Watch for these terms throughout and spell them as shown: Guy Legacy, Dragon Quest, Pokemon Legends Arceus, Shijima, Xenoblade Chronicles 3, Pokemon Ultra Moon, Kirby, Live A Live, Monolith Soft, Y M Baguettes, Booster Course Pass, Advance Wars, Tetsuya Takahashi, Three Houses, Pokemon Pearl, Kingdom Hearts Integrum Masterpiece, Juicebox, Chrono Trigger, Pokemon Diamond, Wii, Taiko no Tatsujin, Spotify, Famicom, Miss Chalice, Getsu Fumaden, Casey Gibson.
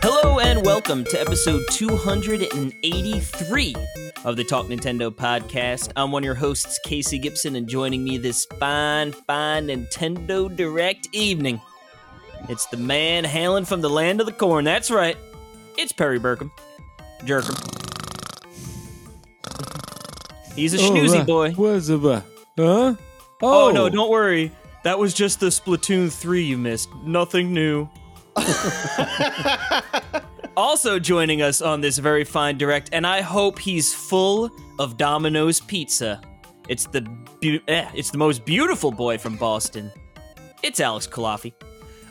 Hello and welcome to episode 283 of the Talk Nintendo podcast. I'm one of your hosts, Casey Gibson, and joining me this fine Nintendo Direct evening, it's the man hailing from the land of the corn. That's right, it's Perry Berkham. Jerkham. He's a schnoozy boy. What's up? Huh? Oh no, don't worry. That was just the Splatoon 3 you missed. Nothing new. Also joining us on this very fine direct, and I hope he's full of Domino's pizza. It's the most beautiful boy from Boston. It's Alex Calafi.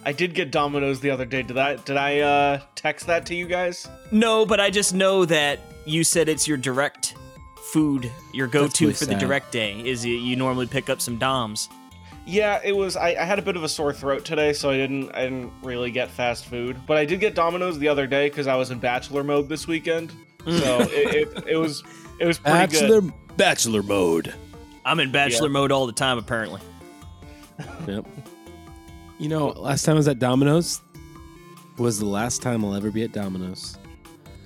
I did get Domino's the other day. Did I text that to you guys? No, but I just know that you said it's your direct food, your go-to for the direct day. Is you normally pick up some Doms? Yeah, it was. I had a bit of a sore throat today, so I didn't really get fast food. But I did get Domino's the other day because I was in bachelor mode this weekend. So it was pretty good. Bachelor mode. I'm in bachelor mode all the time, apparently. Yep. You know, last time I was at Domino's was the last time I'll ever be at Domino's.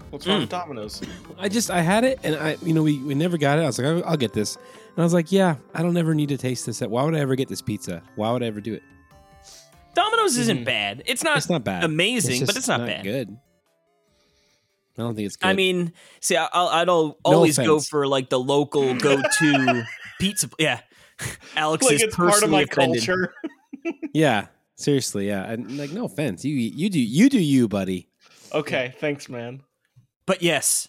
What's wrong with Domino's? I had it, and we never got it. I was like, I'll get this. And I was like, yeah, I don't ever need to taste this. Why would I ever get this pizza? Why would I ever do it? Domino's isn't bad. It's not bad. Amazing, but it's not bad. Good. I don't think it's good. I mean, see, I'd always go for like the local go-to pizza. Yeah. Alex is it's personally part of my offended. Culture. Yeah, seriously, yeah. And like, no offense, you do you, buddy. Okay, thanks, man. But yes,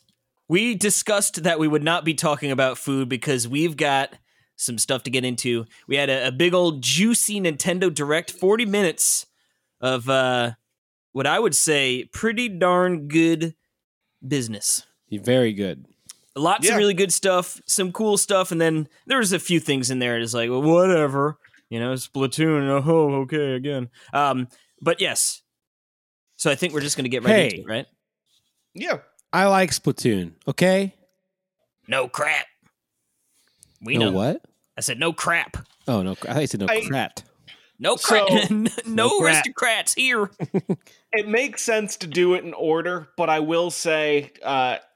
we discussed that we would not be talking about food because we've got some stuff to get into. We had a big old juicy Nintendo Direct, 40 minutes of what I would say pretty darn good business. Very good. Lots of really good stuff, some cool stuff, and then there was a few things in there. It's like, well, whatever. You know, Splatoon, oh, okay, again. But yes. So I think we're just going to get right into it, right? Yeah. I like Splatoon, okay? No crap. We know. What? I said no crap. Oh, no. I said no crap. No crap. No aristocrats here. It makes sense to do it in order, but I will say...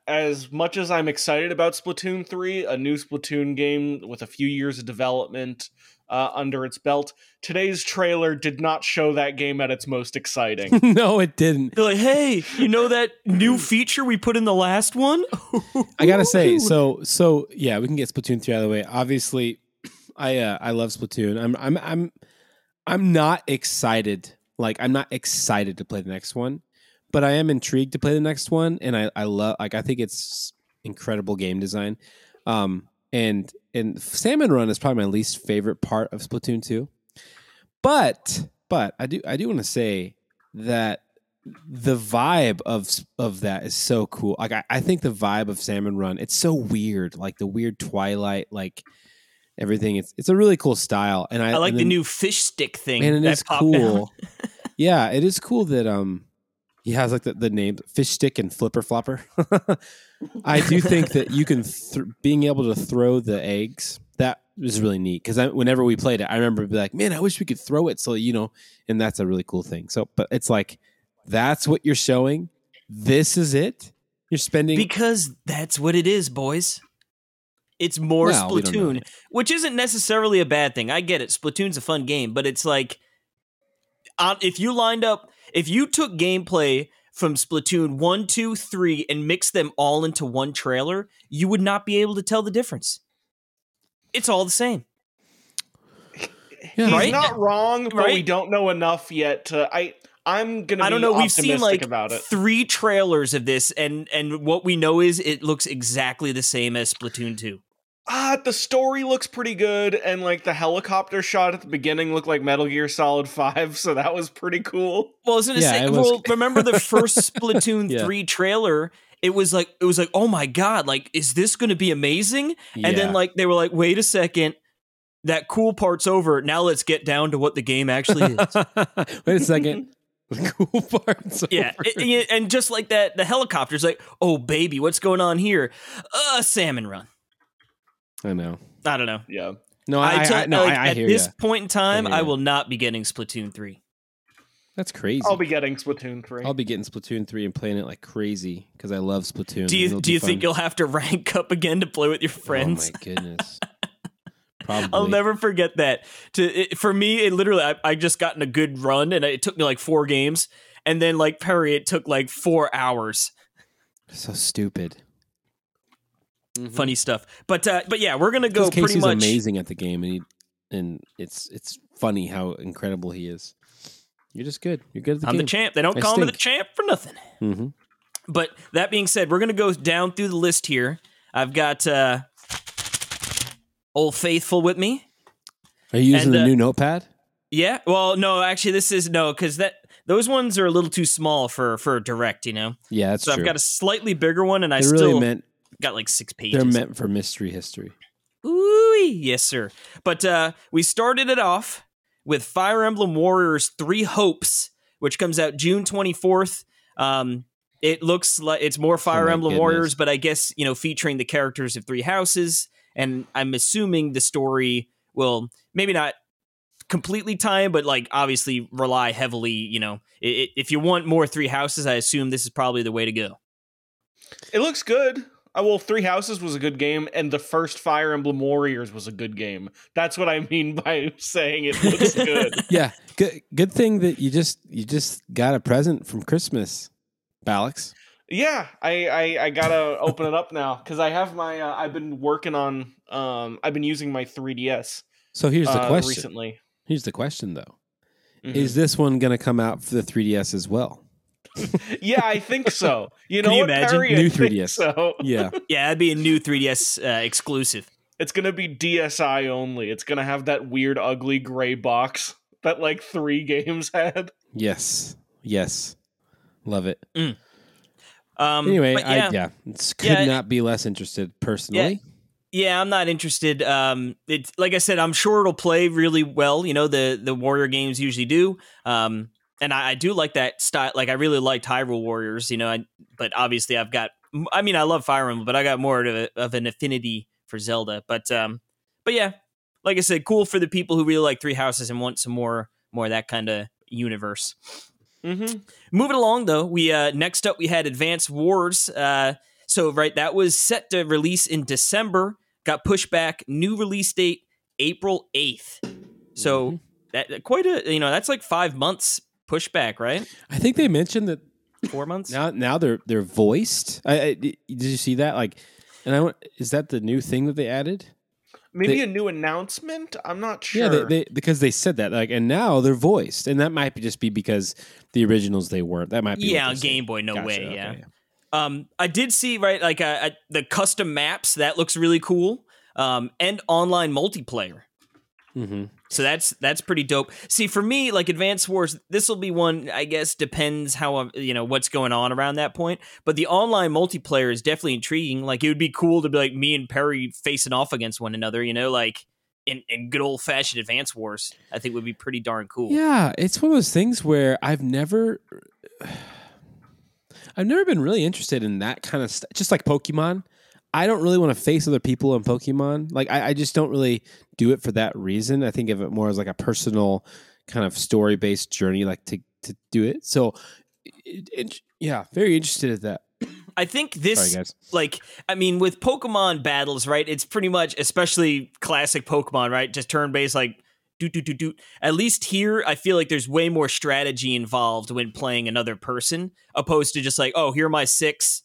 as much as I'm excited about Splatoon 3, a new Splatoon game with a few years of development under its belt, today's trailer did not show that game at its most exciting. No, it didn't. They're like, hey, you know that new feature we put in the last one? I gotta say, so yeah, we can get Splatoon 3 out of the way. Obviously, I love Splatoon. I'm not excited to play the next one. But I am intrigued to play the next one, and I love. Like, I think it's incredible game design, and Salmon Run is probably my least favorite part of Splatoon 2. But I do want to say that the vibe of that is so cool. Like I think the vibe of Salmon Run, it's so weird, like the weird Twilight, like everything. It's a really cool style, and I like the new fish stick thing. And it is cool. Yeah, it is cool that He has like the names Fish Stick and Flipper Flopper. I do think that you can being able to throw the eggs, that was really neat because whenever we played it, I remember being like, man, I wish we could throw it. So, you know, and that's a really cool thing. So, but it's like, that's what you're showing. This is it. You're spending. Because that's what it is, boys. It's more Splatoon, which isn't necessarily a bad thing. I get it. Splatoon's a fun game, but it's like, if you lined up, if you took gameplay from Splatoon 1, 2, 3, and mixed them all into one trailer, you would not be able to tell the difference. It's all the same. Yeah. He's not wrong, but we don't know enough yet. I'm going to be optimistic about it. I don't know. We've seen like 3 trailers of this, and what we know is it looks exactly the same as Splatoon 2. The story looks pretty good, and like the helicopter shot at the beginning looked like Metal Gear Solid 5, so that was pretty cool. Well, remember the first Splatoon 3 trailer? It was like, oh my god, like, is this going to be amazing? Yeah. And then like they were like, wait a second, that cool part's over. Now let's get down to what the game actually is. Wait a second. The cool parts. Yeah, and just like that, the helicopter's like, oh baby, what's going on here? Salmon Run. I know. I don't know. Yeah. No, I hear you. At this point in time, I will not be getting Splatoon 3. That's crazy. I'll be getting Splatoon 3. I'll be getting Splatoon 3 and playing it like crazy because I love Splatoon. Do you think you'll have to rank up again to play with your friends? Oh my goodness. Probably. I'll never forget that. For me, I just got in a good run and it took me like 4 games. And then like Perry, it took like 4 hours. So stupid. Mm-hmm. Funny stuff. But yeah, we're going to go pretty much. Casey's amazing at the game and it's funny how incredible he is. You're just good. You're good at the game. I'm the champ. They don't call me the champ for nothing. Mm-hmm. But that being said, we're going to go down through the list here. I've got Old Faithful with me. Are you using the new notepad? Yeah. Well, no, actually, because those ones are a little too small for direct, you know? Yeah, that's true. So I've got a slightly bigger one, and got like 6 pages. They're meant for mystery history. Ooh, yes, sir. But we started it off with Fire Emblem Warriors 3 Hopes, which comes out June 24th. It looks like it's more Fire Emblem Warriors, but I guess, you know, featuring the characters of Three Houses. And I'm assuming the story will maybe not completely tie in, but like obviously rely heavily, you know, if you want more Three Houses, I assume this is probably the way to go. It looks good. Well, Three Houses was a good game, and the first Fire Emblem Warriors was a good game. That's what I mean by saying it looks good. Yeah, good thing that you just got a present from Christmas, Alex. Yeah, I gotta open it up now because I have my. I've been using my 3DS. So here's the question. Recently, here's the question though: mm-hmm. Is this one gonna come out for the 3DS as well? Yeah, I think so. You know, Perry, new 3DS. So. Yeah, that'd be a new 3DS exclusive. It's gonna be DSi only. It's gonna have that weird, ugly gray box that like 3 games had. Yes, love it. Mm. Anyway, I could not be less interested personally. Yeah, I'm not interested. It's like I said, I'm sure it'll play really well. You know, the Warrior games usually do. And I do like that style. Like, I really liked Hyrule Warriors, you know, but obviously I love Fire Emblem, but I got more of an affinity for Zelda. But yeah, like I said, cool for the people who really like Three Houses and want some more of that kind of universe. Mm-hmm. Moving along, though, we next up, we had Advance Wars. That was set to release in December, got pushed back. New release date, April 8th. So mm-hmm. that quite a, you know, that's like 5 months. Pushback, right? I think they mentioned that 4 months. Now they're voiced. Did you see that? Like, is that the new thing that they added? Maybe a new announcement. I'm not sure. Yeah, they because they said that. Like, and now they're voiced, and that might just be because the originals they weren't. That might be. Yeah, on Game Boy, no way. Okay, yeah. I did see the custom maps. That looks really cool. And online multiplayer. Mm-hmm. So that's pretty dope. See, for me, like Advance Wars, this will be one, I guess, depends how, you know, what's going on around that point. But the online multiplayer is definitely intriguing. Like, it would be cool to be like me and Perry facing off against one another, you know, like in good old fashioned Advance Wars, I think would be pretty darn cool. Yeah, it's one of those things where I've never been really interested in that kind of stuff. Just like Pokemon. I don't really want to face other people in Pokemon. Like, I just don't really do it for that reason. I think of it more as like a personal kind of story-based journey, like to do it. So, very interested at that. I think this, with Pokemon battles, right? It's pretty much, especially classic Pokemon, right? Just turn-based, like, do. At least here, I feel like there's way more strategy involved when playing another person, opposed to just like, oh, here are my 6.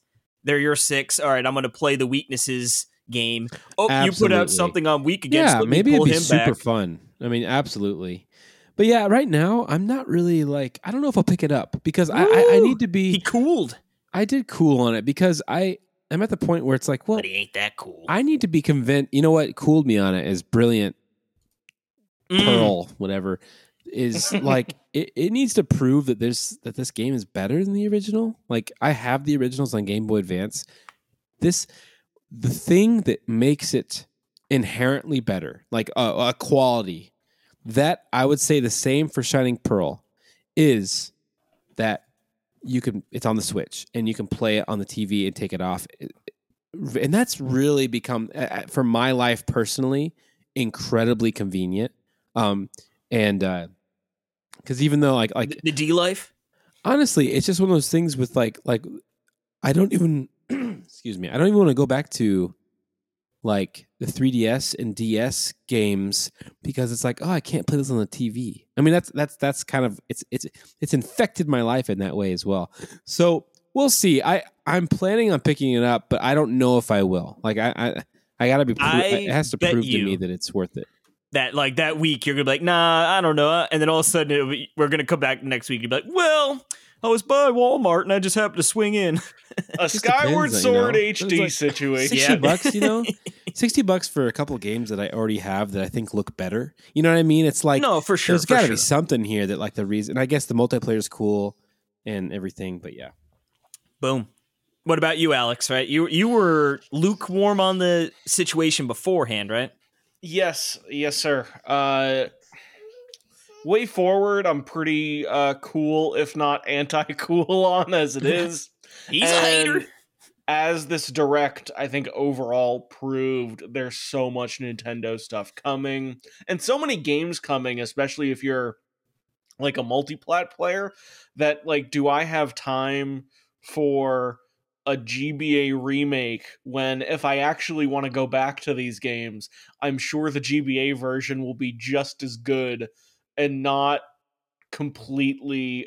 They're your 6. All right, I'm going to play the weaknesses game. Oh, absolutely. You put out something on weak against. Yeah, maybe it'd be super fun. I mean, absolutely. But yeah, right now I'm not really like, I don't know if I'll pick it up because I need to be. He cooled. I did cool on it because I'm at the point where it's like, well, but he ain't that cool. I need to be convinced. You know what cooled me on it is brilliant. Pearl, whatever, is like it needs to prove that this game is better than the original. Like, I have the originals on Game Boy Advance. The thing that makes it inherently better, like a quality that I would say the same for Shining Pearl, is that it's on the Switch and you can play it on the TV and take it off. And that's really become, for my life personally, incredibly convenient. And because even though like the D life, honestly, it's just one of those things with like I don't even excuse me, I don't even want to go back to like the 3DS and DS games because it's like, oh, I can't play this on the TV. I mean, that's kind of it's infected my life in that way as well. So we'll see. I'm planning on picking it up, but I don't know if I will. Like I gotta be. It has to prove to me that it's worth it. That like that week you're gonna be like, nah, I don't know, and then all of a sudden we're gonna come back next week and be like, well, I was by Walmart and I just happened to swing in. A Skyward Sword HD like situation. $60, you know, $60 for a couple of games that I already have that I think look better. You know what I mean? It's like, no, for sure. There's got to be something here that like the reason. I guess the multiplayer is cool and everything, but yeah. Boom. What about you, Alex? Right? You were lukewarm on the situation beforehand, right? Yes, sir. Way forward, I'm pretty cool, if not anti-cool on as it is. He's a hater. As this direct, I think overall proved there's so much Nintendo stuff coming and so many games coming, especially if you're like a multi-plat player, that like, do I have time for a GBA remake when if I actually want to go back to these games, I'm sure the GBA version will be just as good and not completely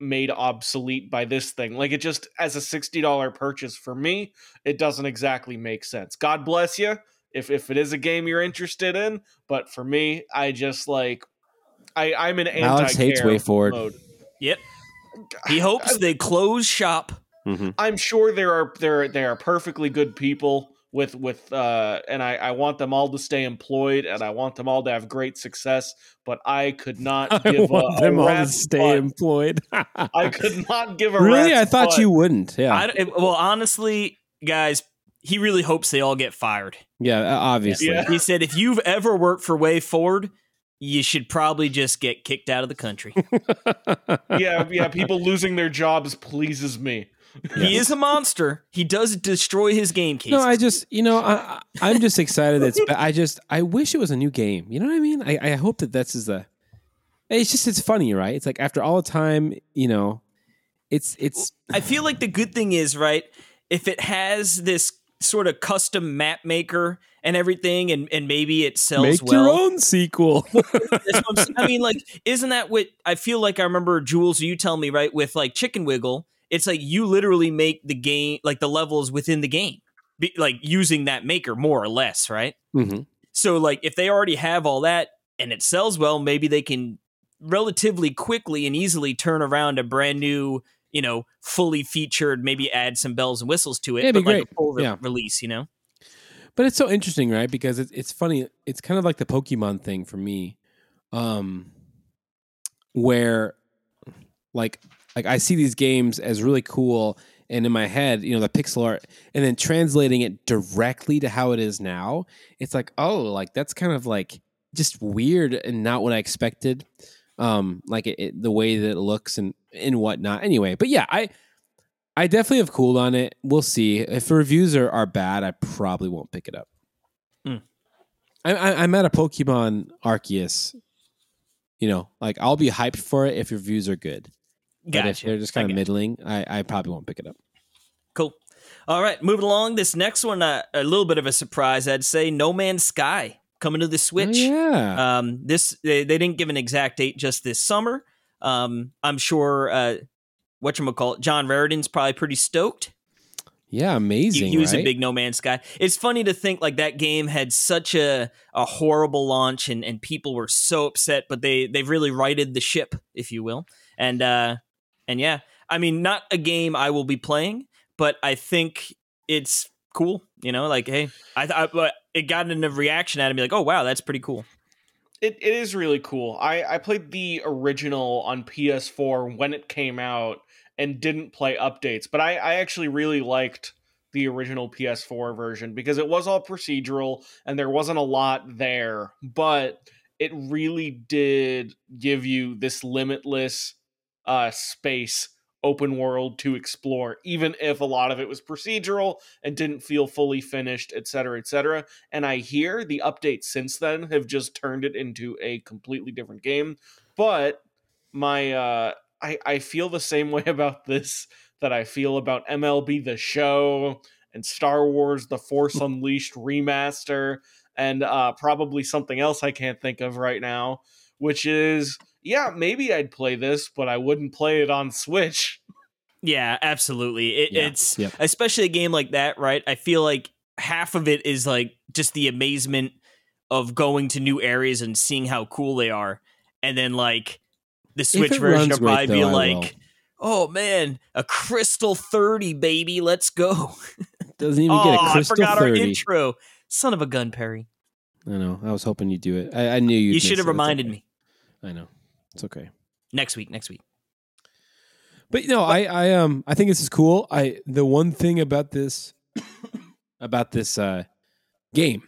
made obsolete by this thing. Like, it just, as a $60 purchase for me, it doesn't exactly make sense. God bless you if it is a game you're interested in, but for me, I just like, I'm in anti-care Alex hates way forward. Mode. Yep. He hopes they close shop. Mm-hmm. I'm sure there are perfectly good people with and I want them all to stay employed and I want them all to have great success, but I could not employed. I could not give a really? I thought you wouldn't. Yeah. Well, honestly, guys, he really hopes they all get fired. Yeah, obviously. Yeah. He said, if you've ever worked for Way Forward, you should probably just get kicked out of the country. yeah. People losing their jobs pleases me. Yes. He is a monster. He does destroy his game cases. No, I just, you know, I'm just excited. I wish it was a new game. You know what I mean? I hope that's is a. It's just, it's funny, right? It's like after all the time, you know, it's. I feel like the good thing is, right, if it has this sort of custom map maker and everything, and maybe it sells well. Make your own sequel. I mean, like, isn't that what I feel like? I remember Jules, you tell me, right, with like Chicken Wiggle. It's like you literally make the game, like the levels within the game, like using that maker more or less, right? Mm-hmm. So like if they already have all that and it sells well, maybe they can relatively quickly and easily turn around a brand new, you know, fully featured, maybe add some bells and whistles to it, but like a full release, you know? But it's so interesting, right? Because it's funny. It's kind of like the Pokemon thing for me, where like I see these games as really cool, and in my head, you know, the pixel art, and then translating it directly to how it is now, it's like, oh, like that's kind of like just weird and not what I expected. Like the way that it looks and whatnot. Anyway, but yeah, I definitely have cooled on it. We'll see. If the reviews are bad, I probably won't pick it up. Mm. I'm at a Pokemon Arceus. You know, like I'll be hyped for it if reviews are good. Gotcha. But if they're just kind of middling, I probably won't pick it up. Cool. All right, moving along. This next one, a little bit of a surprise, I'd say. No Man's Sky coming to the Switch. Oh, yeah. They didn't give an exact date, just this summer. I'm sure whatchamacallit, John Raridan's probably pretty stoked. Yeah, amazing. He was a big No Man's Sky. It's funny to think like that game had such a horrible launch and people were so upset, but they've really righted the ship, if you will. And yeah, I mean, not a game I will be playing, but I think it's cool. You know, like, hey, I it got a reaction out of me like, oh, wow, that's pretty cool. It is really cool. I played the original on PS4 when it came out and didn't play updates, but I actually really liked the original PS4 version because it was all procedural and there wasn't a lot there, but it really did give you this limitless space open world to explore, even if a lot of it was procedural and didn't feel fully finished, etc., etc. And I hear the updates since then have just turned it into a completely different game. But my I feel the same way about this that I feel about MLB The Show and Star Wars The Force Unleashed Remaster and probably something else I can't think of right now, which is, yeah, maybe I'd play this, but I wouldn't play it on Switch. Yeah, absolutely. It's especially a game like that, right? I feel like half of it is like just the amazement of going to new areas and seeing how cool they are. And then like the Switch version will probably be like, oh man, a Crystal 30, baby. Let's go. Doesn't even get a Crystal 30. I forgot our intro. Son of a gun, Perry. I know. I was hoping you'd do it. I knew you'd. You should have reminded me. I know. It's okay. Next week. But no, I think this is cool. The one thing about this game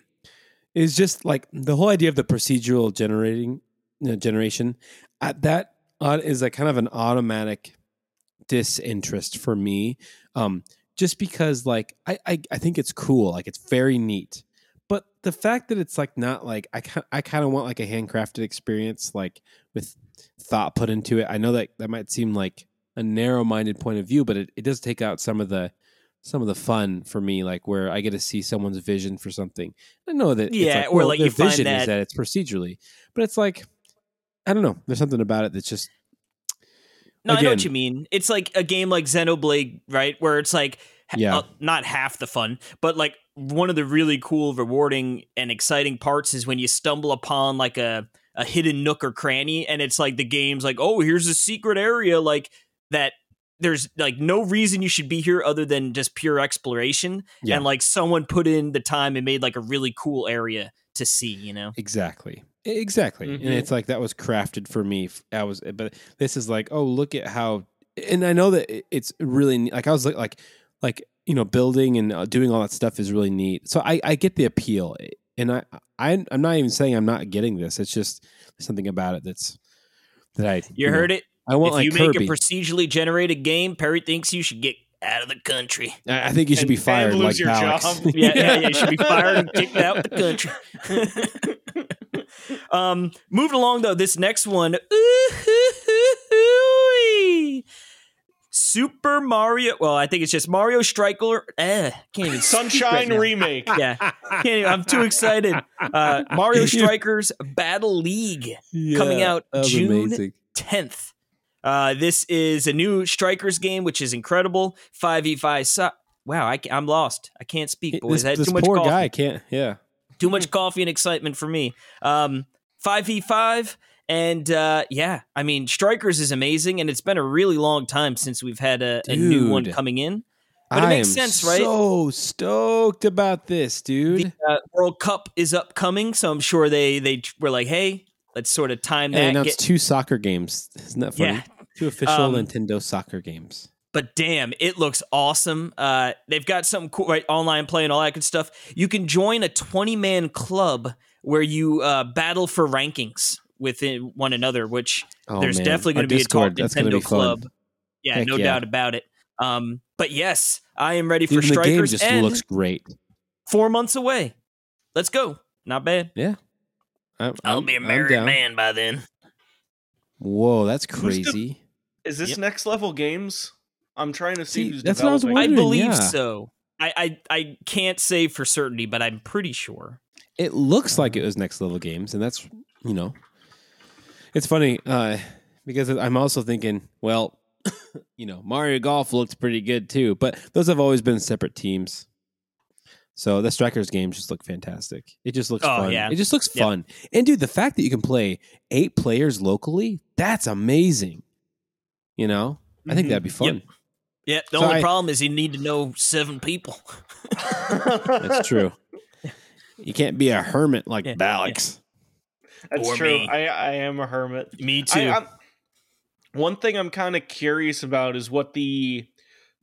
is just like the whole idea of the procedural generation. That is like kind of an automatic disinterest for me, just because like I think it's cool, like it's very neat. But the fact that it's like not like I kind of want like a handcrafted experience, like with thought put into it. I know that might seem like a narrow-minded point of view, but it does take out some of the fun for me, like where I get to see someone's vision for something. I know that it's like, or well, like the vision is that it's procedurally, but it's like I don't know. There's something about it that's just. No, again, I know what you mean. It's like a game like Xenoblade, right? Where it's like. Yeah. Not half the fun, but like one of the really cool, rewarding and exciting parts is when you stumble upon like a hidden nook or cranny, and it's like the game's like, oh, here's a secret area like that. There's like no reason you should be here other than just pure exploration. Yeah. And like someone put in the time and made like a really cool area to see, you know? Exactly. Mm-hmm. And it's like that was crafted for me. But this is like, oh, look at how, and I know that it's really like I was like, you know, building and doing all that stuff is really neat. So I get the appeal, and I'm not even saying I'm not getting this. It's just something about it that I heard it. I want, if like you Kirby. Make a procedurally generated game, Perry thinks you should get out of the country. I think you should be fired, and lose like your Alex. Job. Yeah, you should be fired and kicked out of the country. Moving along though, this next one. Super Mario. Well, I think it's just Mario Strikers. Can't even Sunshine right remake. Yeah, can't even, I'm too excited. Mario Strikers Battle League coming out June 10th. This is a new Strikers game, which is incredible. 5v5. Wow, I'm lost. I can't speak. Boys, this too much poor coffee. Guy can't. Yeah, too much coffee and excitement for me. 5v5. And I mean, Strikers is amazing, and it's been a really long time since we've had a new one coming in. But it makes sense, right? So stoked about this, dude. The World Cup is upcoming, so I'm sure they were like, hey, let's sort of time that. They announced two soccer games. Isn't that funny? Yeah. Two official Nintendo soccer games. But damn, it looks awesome. They've got something cool, right? Online play and all that good stuff. You can join a 20-man club where you battle for rankings within one another, which there's definitely going to be a Talk Nintendo club. Yeah, heck no doubt about it. But yes, I am ready for Strikers. The game just looks great. 4 months away. Let's go. Not bad. Yeah. I'll be a married man by then. Whoa, that's crazy. Is this Next Level Games? I'm trying to see who's developing. I believe so. I can't say for certainty, but I'm pretty sure. It looks like it was Next Level Games, and that's, you know... It's funny because I'm also thinking, well, you know, Mario Golf looked pretty good too, but those have always been separate teams. So the Strikers games just look fantastic. It just looks fun. Yeah. It just looks fun. And dude, the fact that you can play 8 players locally, that's amazing. You know, I think that'd be fun. Yeah. The only problem is you need to know 7 people. That's true. You can't be a hermit like Alex. Yeah. That's true. Me. I am a hermit. Me too. One thing I'm kind of curious about is what the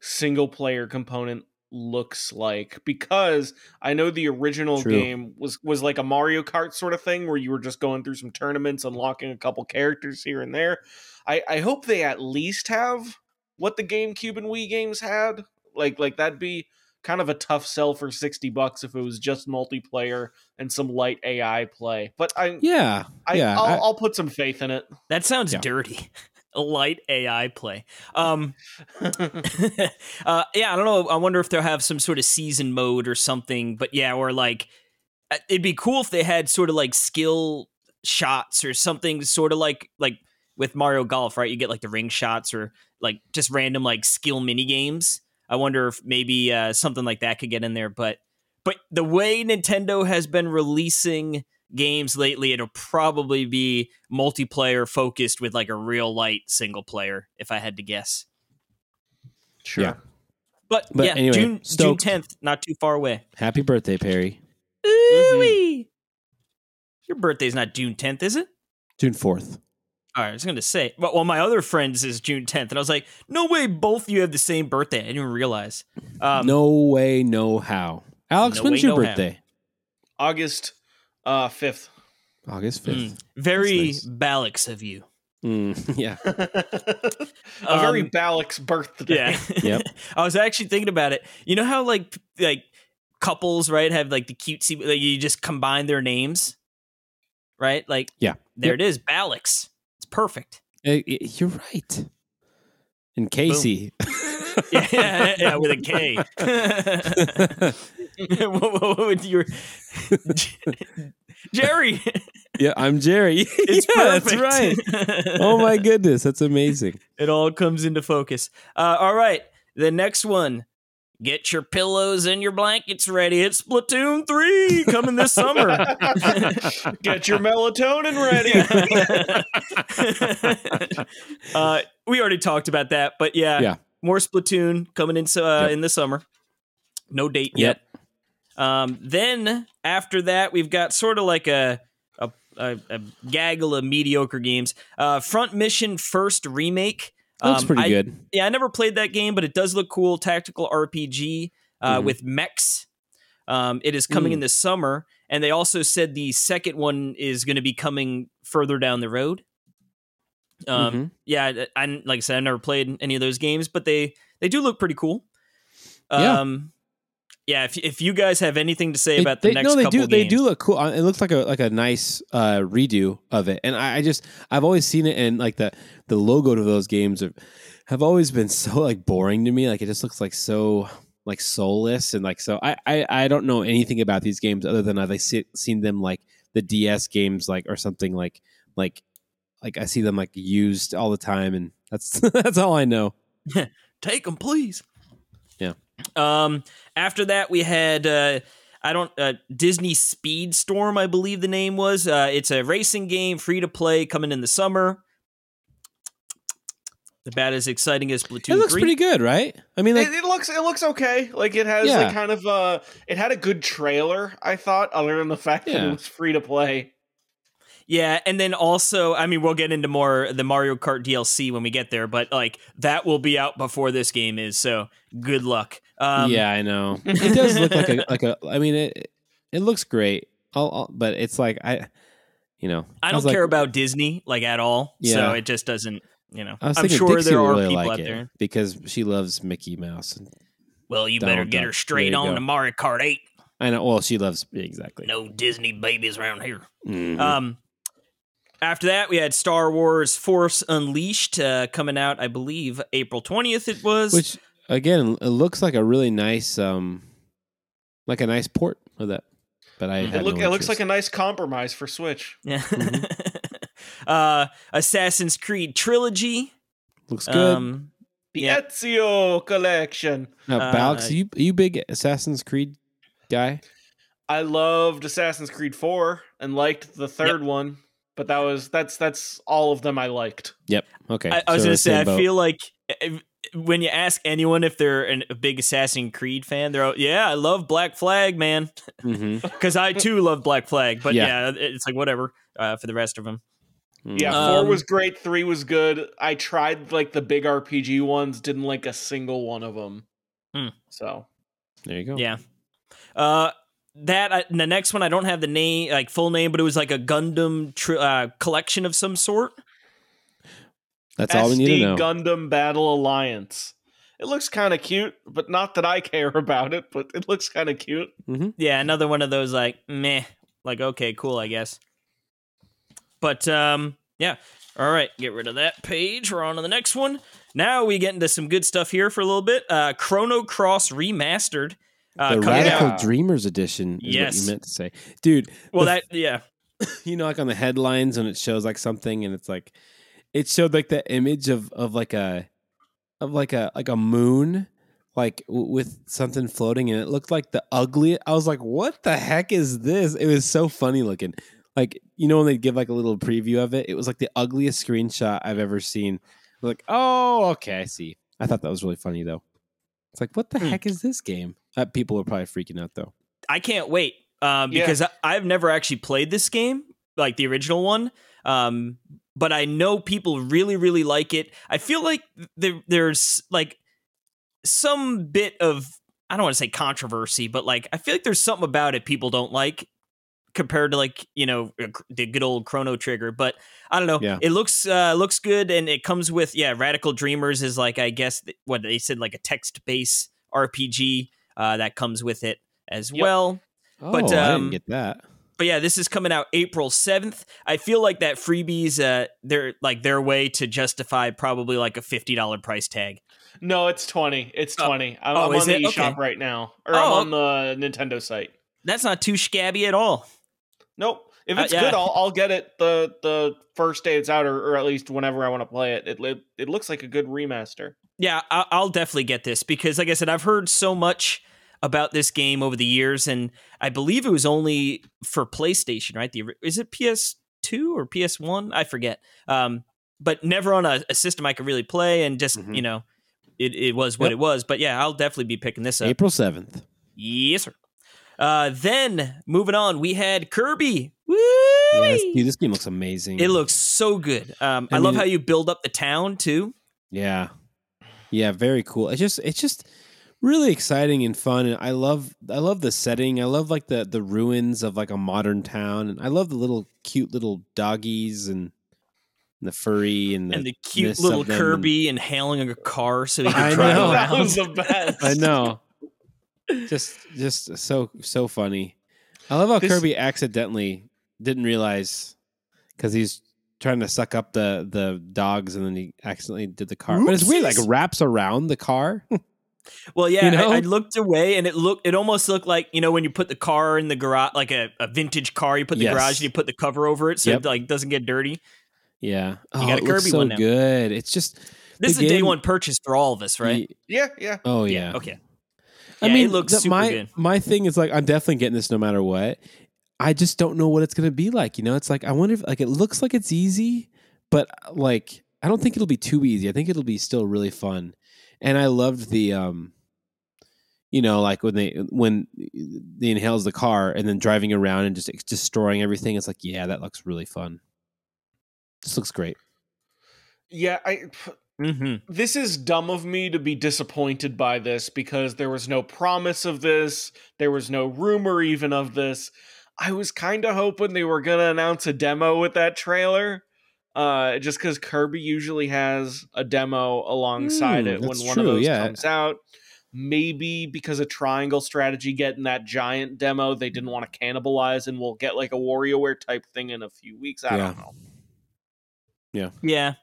single player component looks like, because I know the original game was like a Mario Kart sort of thing where you were just going through some tournaments, unlocking a couple characters here and there. I hope they at least have what the GameCube and Wii games had. Like that'd be kind of a tough sell for $60 if it was just multiplayer and some light AI play. But I'll put some faith in it. That sounds dirty. Light AI play. I don't know. I wonder if they'll have some sort of season mode or something. But yeah, or like, it'd be cool if they had sort of like skill shots or something, sort of like with Mario Golf, right? You get like the ring shots or like just random like skill mini games. I wonder if maybe something like that could get in there. But the way Nintendo has been releasing games lately, it'll probably be multiplayer focused with like a real light single player, if I had to guess. Sure. Yeah. But yeah, anyway, June 10th, not too far away. Happy birthday, Perry. Ooh-wee. Your birthday's not June 10th, is it? June 4th. All right, I was going to say, well, my other friend's is June 10th, and I was like, no way both of you have the same birthday. I didn't even realize. No way, no how. Alex, when's your birthday? How. August 5th. August 5th. Very nice. Balax of you. Yeah. A very Balax birthday. Yeah. Yep. I was actually thinking about it. You know how like couples, right, have like the cutesy, like you just combine their names, right? Like, yeah. There it is, Balax. It's perfect. You're right. And Casey. yeah, with a K. what would your Jerry? Yeah, I'm Jerry. It's perfect. That's right. Oh my goodness, that's amazing. It all comes into focus. All right, the next one. Get your pillows and your blankets ready. It's Splatoon 3 coming this summer. Get your melatonin ready. We already talked about that, but yeah. More Splatoon coming in the summer. No date yet. Then after that, we've got sort of like a gaggle of mediocre games. Front Mission First Remake. Looks pretty good. Yeah, I never played that game, but it does look cool. Tactical RPG with mechs. It is coming in the summer, and they also said the second one is going to be coming further down the road. Yeah, like I said, I've never played any of those games, but they do look pretty cool. Yeah, if you guys have anything to say about the next couple games. No, they do look cool. It looks like a nice redo of it. And I've always seen it, and like the logo to those games have always been so like boring to me. Like it just looks like so like soulless, and like so I don't know anything about these games other than I've seen them like the DS games like or something like I see them like used all the time, and that's all I know. Take them, please. Yeah. After that, we had Disney Speedstorm, I believe the name was. It's a racing game, free to play, coming in the summer. About as exciting as Splatoon 3. It looks pretty good, right? I mean, like, it looks okay. Like it has like kind of it had a good trailer, I thought, other than the fact that it was free to play. Yeah, and then also, I mean, we'll get into more the Mario Kart DLC when we get there, but like that will be out before this game is, so good luck. Yeah, I know. It does look like a. I mean, it looks great. But it's like I don't care about Disney like at all. Yeah. So it just doesn't. I'm sure Dixie there are really people out there because she loves Mickey Mouse. And well, you better get her straight on to Mario Kart 8. I know. Well, she loves exactly. No Disney babies around here. Mm-hmm. After that, we had Star Wars Force Unleashed coming out, I believe, April 20th it was. Which, again, it looks like a really nice nice port of that. But it looks like a nice compromise for Switch. Yeah. Mm-hmm. Assassin's Creed Trilogy. Looks good. The Ezio Collection. Now, Balax, you big Assassin's Creed guy? I loved Assassin's Creed 4 and liked the third one. But that's all of them I liked. Yep. Okay. I was going to say, I feel like when you ask anyone if they're a big Assassin's Creed fan, they're all, I love Black Flag, man. Because I too love Black Flag. But it's like whatever for the rest of them. Yeah, 4 was great. 3 was good. I tried like the big RPG ones. Didn't like a single one of them. So there you go. Yeah. The next one, I don't have the name, like full name, but it was like a Gundam collection of some sort. That's all we need to know. Gundam Battle Alliance. It looks kind of cute, but not that I care about it, but it looks kind of cute. Mm-hmm. Yeah, another one of those like, meh. Like, okay, cool, I guess. But, yeah. All right, get rid of that page. We're on to the next one. Now we get into some good stuff here for a little bit. Chrono Cross Remastered. The Radical Dreamers Edition is what you meant to say. Dude. Well, you know, like on the headlines when it shows like something and it's like, it showed like the image of like a moon, like with something floating, and it looked like the ugliest. I was like, what the heck is this? It was so funny looking. Like, you know, when they give like a little preview of it, it was like the ugliest screenshot I've ever seen. I was like, oh, okay, I see. I thought that was really funny though. It's like, what the heck is this game? People were probably freaking out though. I can't wait because I've never actually played this game, like the original one. But I know people really, really like it. I feel like there's like some bit of, I don't want to say controversy, but like, I feel like there's something about it people don't like compared to like, you know, the good old Chrono Trigger. But I don't know. Yeah. It looks good. And it comes with, Radical Dreamers is like, I guess what they said, like a text-based RPG that comes with it as well. Oh, but, I didn't get that. But yeah, this is coming out April 7th. I feel like that freebies, they're like their way to justify probably like a $50 price tag. No, it's 20. It's 20. I'm on the eShop right now, or I'm on the Nintendo site. That's not too scabby at all. Nope. If it's good, I'll get it the first day it's out, or at least whenever I want to play it. It looks like a good remaster. Yeah, I'll definitely get this because, like I said, I've heard so much about this game over the years, and I believe it was only for PlayStation, right? Is it PS2 or PS1? I forget. But never on a system I could really play, and just, you know, it was what it was. But yeah, I'll definitely be picking this up. April 7th. Yes, sir. Then, moving on, we had Kirby. Woo! Yes, dude, this game looks amazing. It looks so good. I love how you build up the town, too. Yeah. Yeah, very cool. It's just really exciting and fun, and I love the setting. I love like the ruins of like a modern town, and I love the little cute little doggies and the furry and the cute little Kirby inhaling a car so he can drive around. That was the best. I know, just so funny. I love how Kirby accidentally didn't realize because he's trying to suck up the dogs, and then he accidentally did the car. Oops. But it's weird, like wraps around the car. Well, yeah, you know? I looked away, and it almost looked like, you know, when you put the car in the garage, like a vintage car, you put the garage and you put the cover over it, so it like doesn't get dirty. Yeah, you got a Kirby one now. Good. It's just this is a day one purchase for all of us, right? Yeah. Oh yeah. Okay. Yeah, I mean, it looks super good. My thing is like, I'm definitely getting this no matter what. I just don't know what it's gonna be like. You know, it's like I wonder if like it looks like it's easy, but like I don't think it'll be too easy. I think it'll be still really fun. And I loved the, you know, like when they inhales the car and then driving around and just destroying everything. It's like, yeah, that looks really fun. This looks great. Yeah, this is dumb of me to be disappointed by this because there was no promise of this. There was no rumor even of this. I was kind of hoping they were going to announce a demo with that trailer. Just because Kirby usually has a demo alongside it when one of those comes out. Maybe because of Triangle Strategy getting that giant demo, they didn't want to cannibalize, and we'll get like a WarioWare type thing in a few weeks. I don't know. Yeah.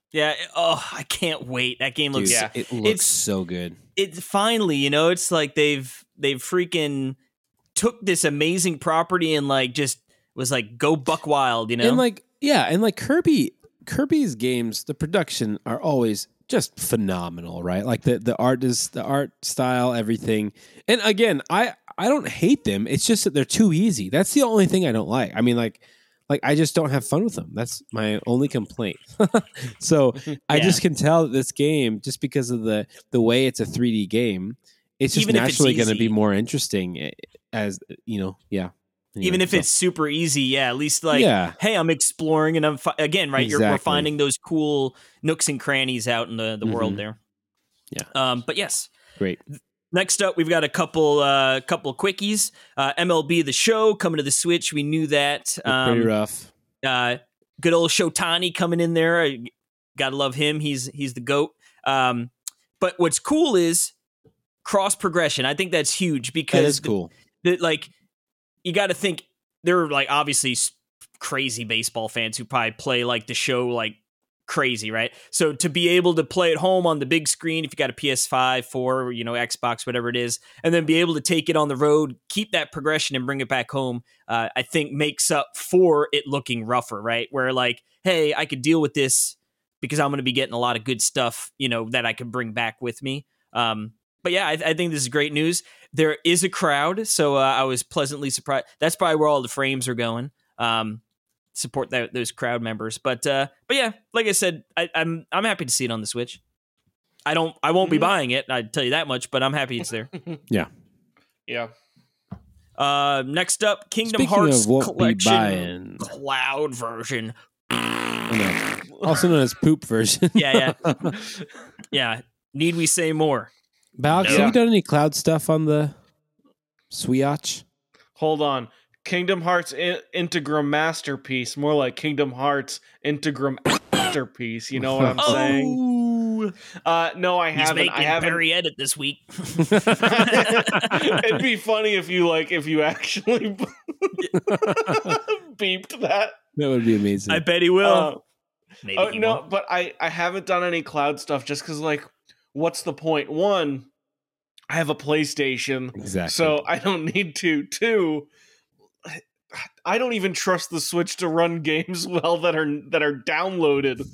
Oh, I can't wait. That game looks. Dude, it looks so good. It's finally, you know, it's like they've freaking took this amazing property and like just was like go buck wild, you know, and like Kirby. Kirby's games, the production are always just phenomenal, right? Like the art style, everything. And again, I don't hate them. It's just that they're too easy. That's the only thing I don't like. I mean, like I just don't have fun with them. That's my only complaint. So I just can tell that this game, just because of the way it's a 3D game, it's just naturally going to be more interesting as, you know, anyway, even if it's super easy, at least like, hey, I'm exploring and I'm again, right? Exactly. We're finding those cool nooks and crannies out in the world there. Yeah. But yes, great. Next up, we've got a couple quickies. MLB The Show coming to the Switch. We knew that. Pretty rough. Good old Shotani coming in there. Gotta love him. He's the GOAT. But what's cool is cross progression. I think that's huge because that is cool. Like you got to think there are like obviously crazy baseball fans who probably play like the show like crazy, right? So to be able to play at home on the big screen, if you got a PS5, 4, you know, Xbox, whatever it is, and then be able to take it on the road, keep that progression and bring it back home, I think makes up for it looking rougher, right? Where like, hey, I could deal with this because I'm going to be getting a lot of good stuff, you know, that I can bring back with me. But yeah, I think this is great news. There is a crowd, so I was pleasantly surprised. That's probably where all the frames are going. Support those crowd members, but yeah, like I said, I'm happy to see it on the Switch. I won't be buying it. I'd tell you that much, but I'm happy it's there. Yeah. Next up, Kingdom Speaking Hearts Collection Cloud version. Also known as poop version. Yeah. Need we say more? Alex, have you done any cloud stuff on the Switch? Hold on. Kingdom Hearts Integrum Masterpiece. More like Kingdom Hearts Integrum Masterpiece. You know what I'm saying? No, I haven't. He's making Perry edit this week. It'd be funny if you actually beeped that. That would be amazing. I bet he will. Maybe he won't. But I haven't done any cloud stuff just because, like, what's the point? One, I have a PlayStation, exactly. So I don't need to. Two, I don't even trust the Switch to run games well that are downloaded.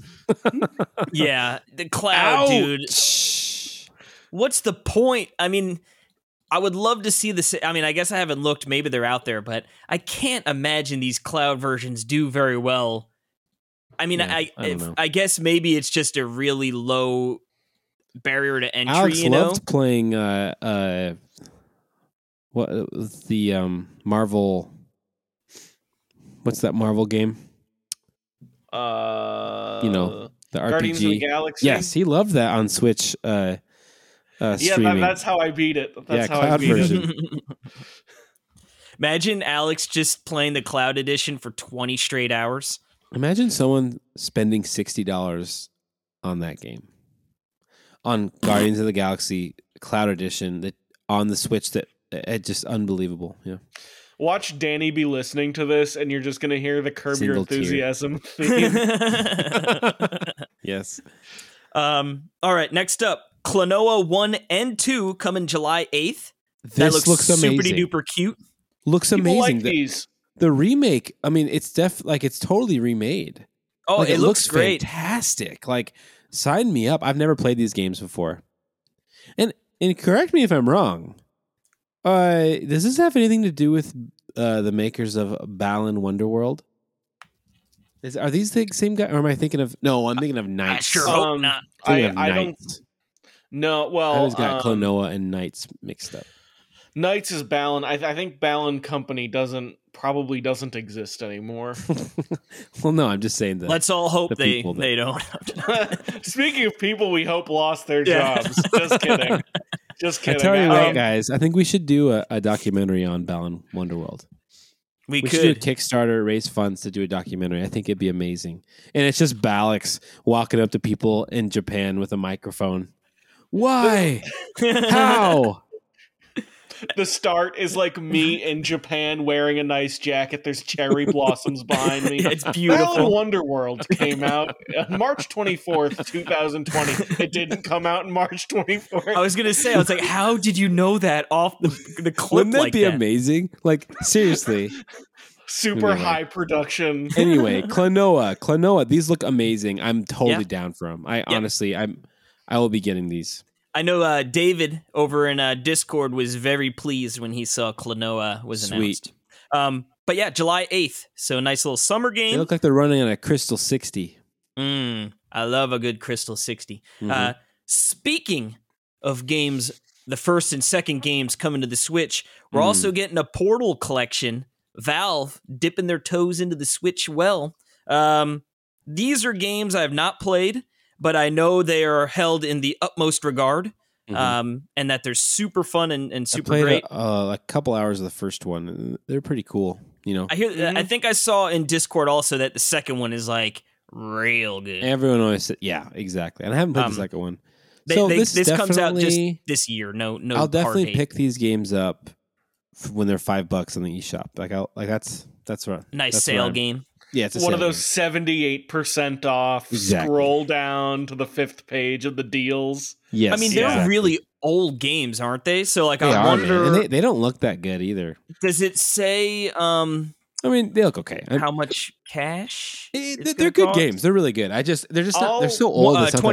Yeah, the cloud, dude. What's the point? I mean, I would love to see this. I mean, I guess I haven't looked. Maybe they're out there, but I can't imagine these cloud versions do very well. I mean, yeah, I guess maybe it's just a really low barrier to entry. Alex loved playing Marvel. What's that Marvel game? The RPG. Guardians of the Galaxy. Yes, he loved that on Switch. Streaming. That's how I beat it. That's how I beat it. Imagine Alex just playing the Cloud Edition for 20 straight hours. Imagine someone spending $60 on that game, on Guardians of the Galaxy Cloud Edition that on the Switch. That it's just unbelievable. Yeah. Watch Danny be listening to this, and you're just going to hear the Curb Your Enthusiasm theme. Yes. All right, next up, Klonoa 1 and 2 coming July 8th. This looks amazing. Super duper cute. Looks amazing. People like these. The remake, I mean, it's it's totally remade. Oh, like, it looks great. Fantastic. Like, sign me up. I've never played these games before. And correct me if I'm wrong. Does this have anything to do with the makers of Balan Wonderworld? Are these the same guy? Or am I thinking of... No, I'm thinking of Knights. I sure hope not. I don't... No, well... I always got Klonoa and Knights mixed up. Knights is Balan. I think Balan Company probably doesn't exist anymore. Well, no, I'm just saying that. Let's all hope they don't. Speaking of people we hope lost their jobs. Just kidding. I tell you what, guys, I think we should do a documentary on Balan Wonderworld. We should do a Kickstarter, raise funds to do a documentary. I think it'd be amazing. And it's just Balix walking up to people in Japan with a microphone. Why? How? The start is like me in Japan wearing a nice jacket. There's cherry blossoms behind me. It's beautiful. Balan Wonderworld came out March 24th, 2020. It didn't come out in March 24th. I was going to say, I was like, how did you know that off the clip? Wouldn't that be amazing? Like, seriously. Super high production. Anyway, Klonoa. These look amazing. I'm totally down for them. Honestly, I will be getting these. I know David over in Discord was very pleased when he saw Klonoa was announced. But yeah, July 8th. So nice little summer game. They look like they're running on a Crystal 60. I love a good Crystal 60. Mm-hmm. Speaking of games, the first and second games coming to the Switch, we're also getting a Portal collection. Valve dipping their toes into the Switch well. These are games I have not played, but I know they are held in the utmost regard, and that they're super fun and super great. A couple hours of the first one. They're pretty cool. You know, I think I saw in Discord also that the second one is like real good. Everyone always said, yeah, exactly. And I haven't played the second one. This comes out just this year. No. I'll definitely pick these games up when they're $5 on the eShop. That's right. Nice sale game. Yeah, it's one of those 78% off. Exactly. Scroll down to the fifth page of the deals. Yes, I mean they're really old games, aren't they? So like, I wonder. And they don't look that good either. Does it say? I mean, they look okay. How much cash? They're good games. They're really good. They're so old. It's not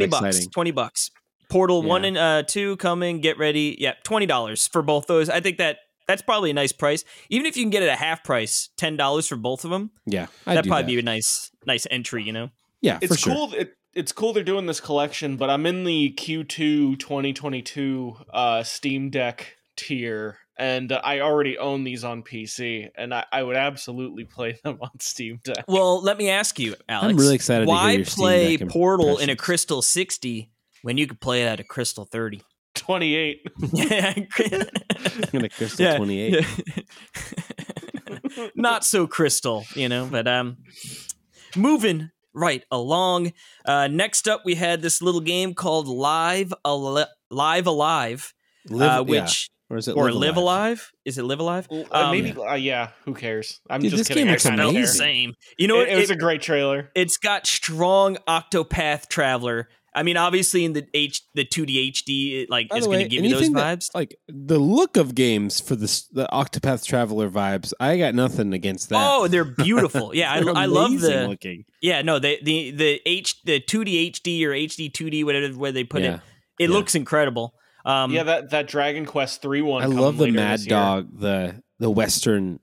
$20. Exciting. $20. Portal 1 and 2 coming. Get ready. Yeah, $20 for both those. I think that's probably a nice price. Even if you can get it at half price, $10 for both of them. Yeah, that'd probably be a nice entry, you know? Yeah, it's cool. It's cool they're doing this collection, but I'm in the Q2 2022 Steam Deck tier, and I already own these on PC, and I would absolutely play them on Steam Deck. Well, let me ask you, Alex. I'm really excited to hear your Steam Deck impressions. Why play Portal in a Crystal 60 when you could play it at a Crystal 30? 28. Yeah, in a Crystal 28. Yeah. Not so crystal, you know, but moving right along. Next up, we had this little game called Live Alive, which or is it Live Alive? Is it Live Alive? Maybe. Who cares? I'm just kidding. This game looks amazing. You know, it was a great trailer. It's got strong Octopath Traveler. I mean, obviously, in the 2D HD, is going to give you those vibes. The look of games for the Octopath Traveler vibes, I got nothing against that. Oh, they're beautiful. Yeah, I love the looking. Yeah, no, the 2D HD or HD 2D, whatever they put it. It looks incredible. That Dragon Quest 3 one. I love the Mad Dog. The Western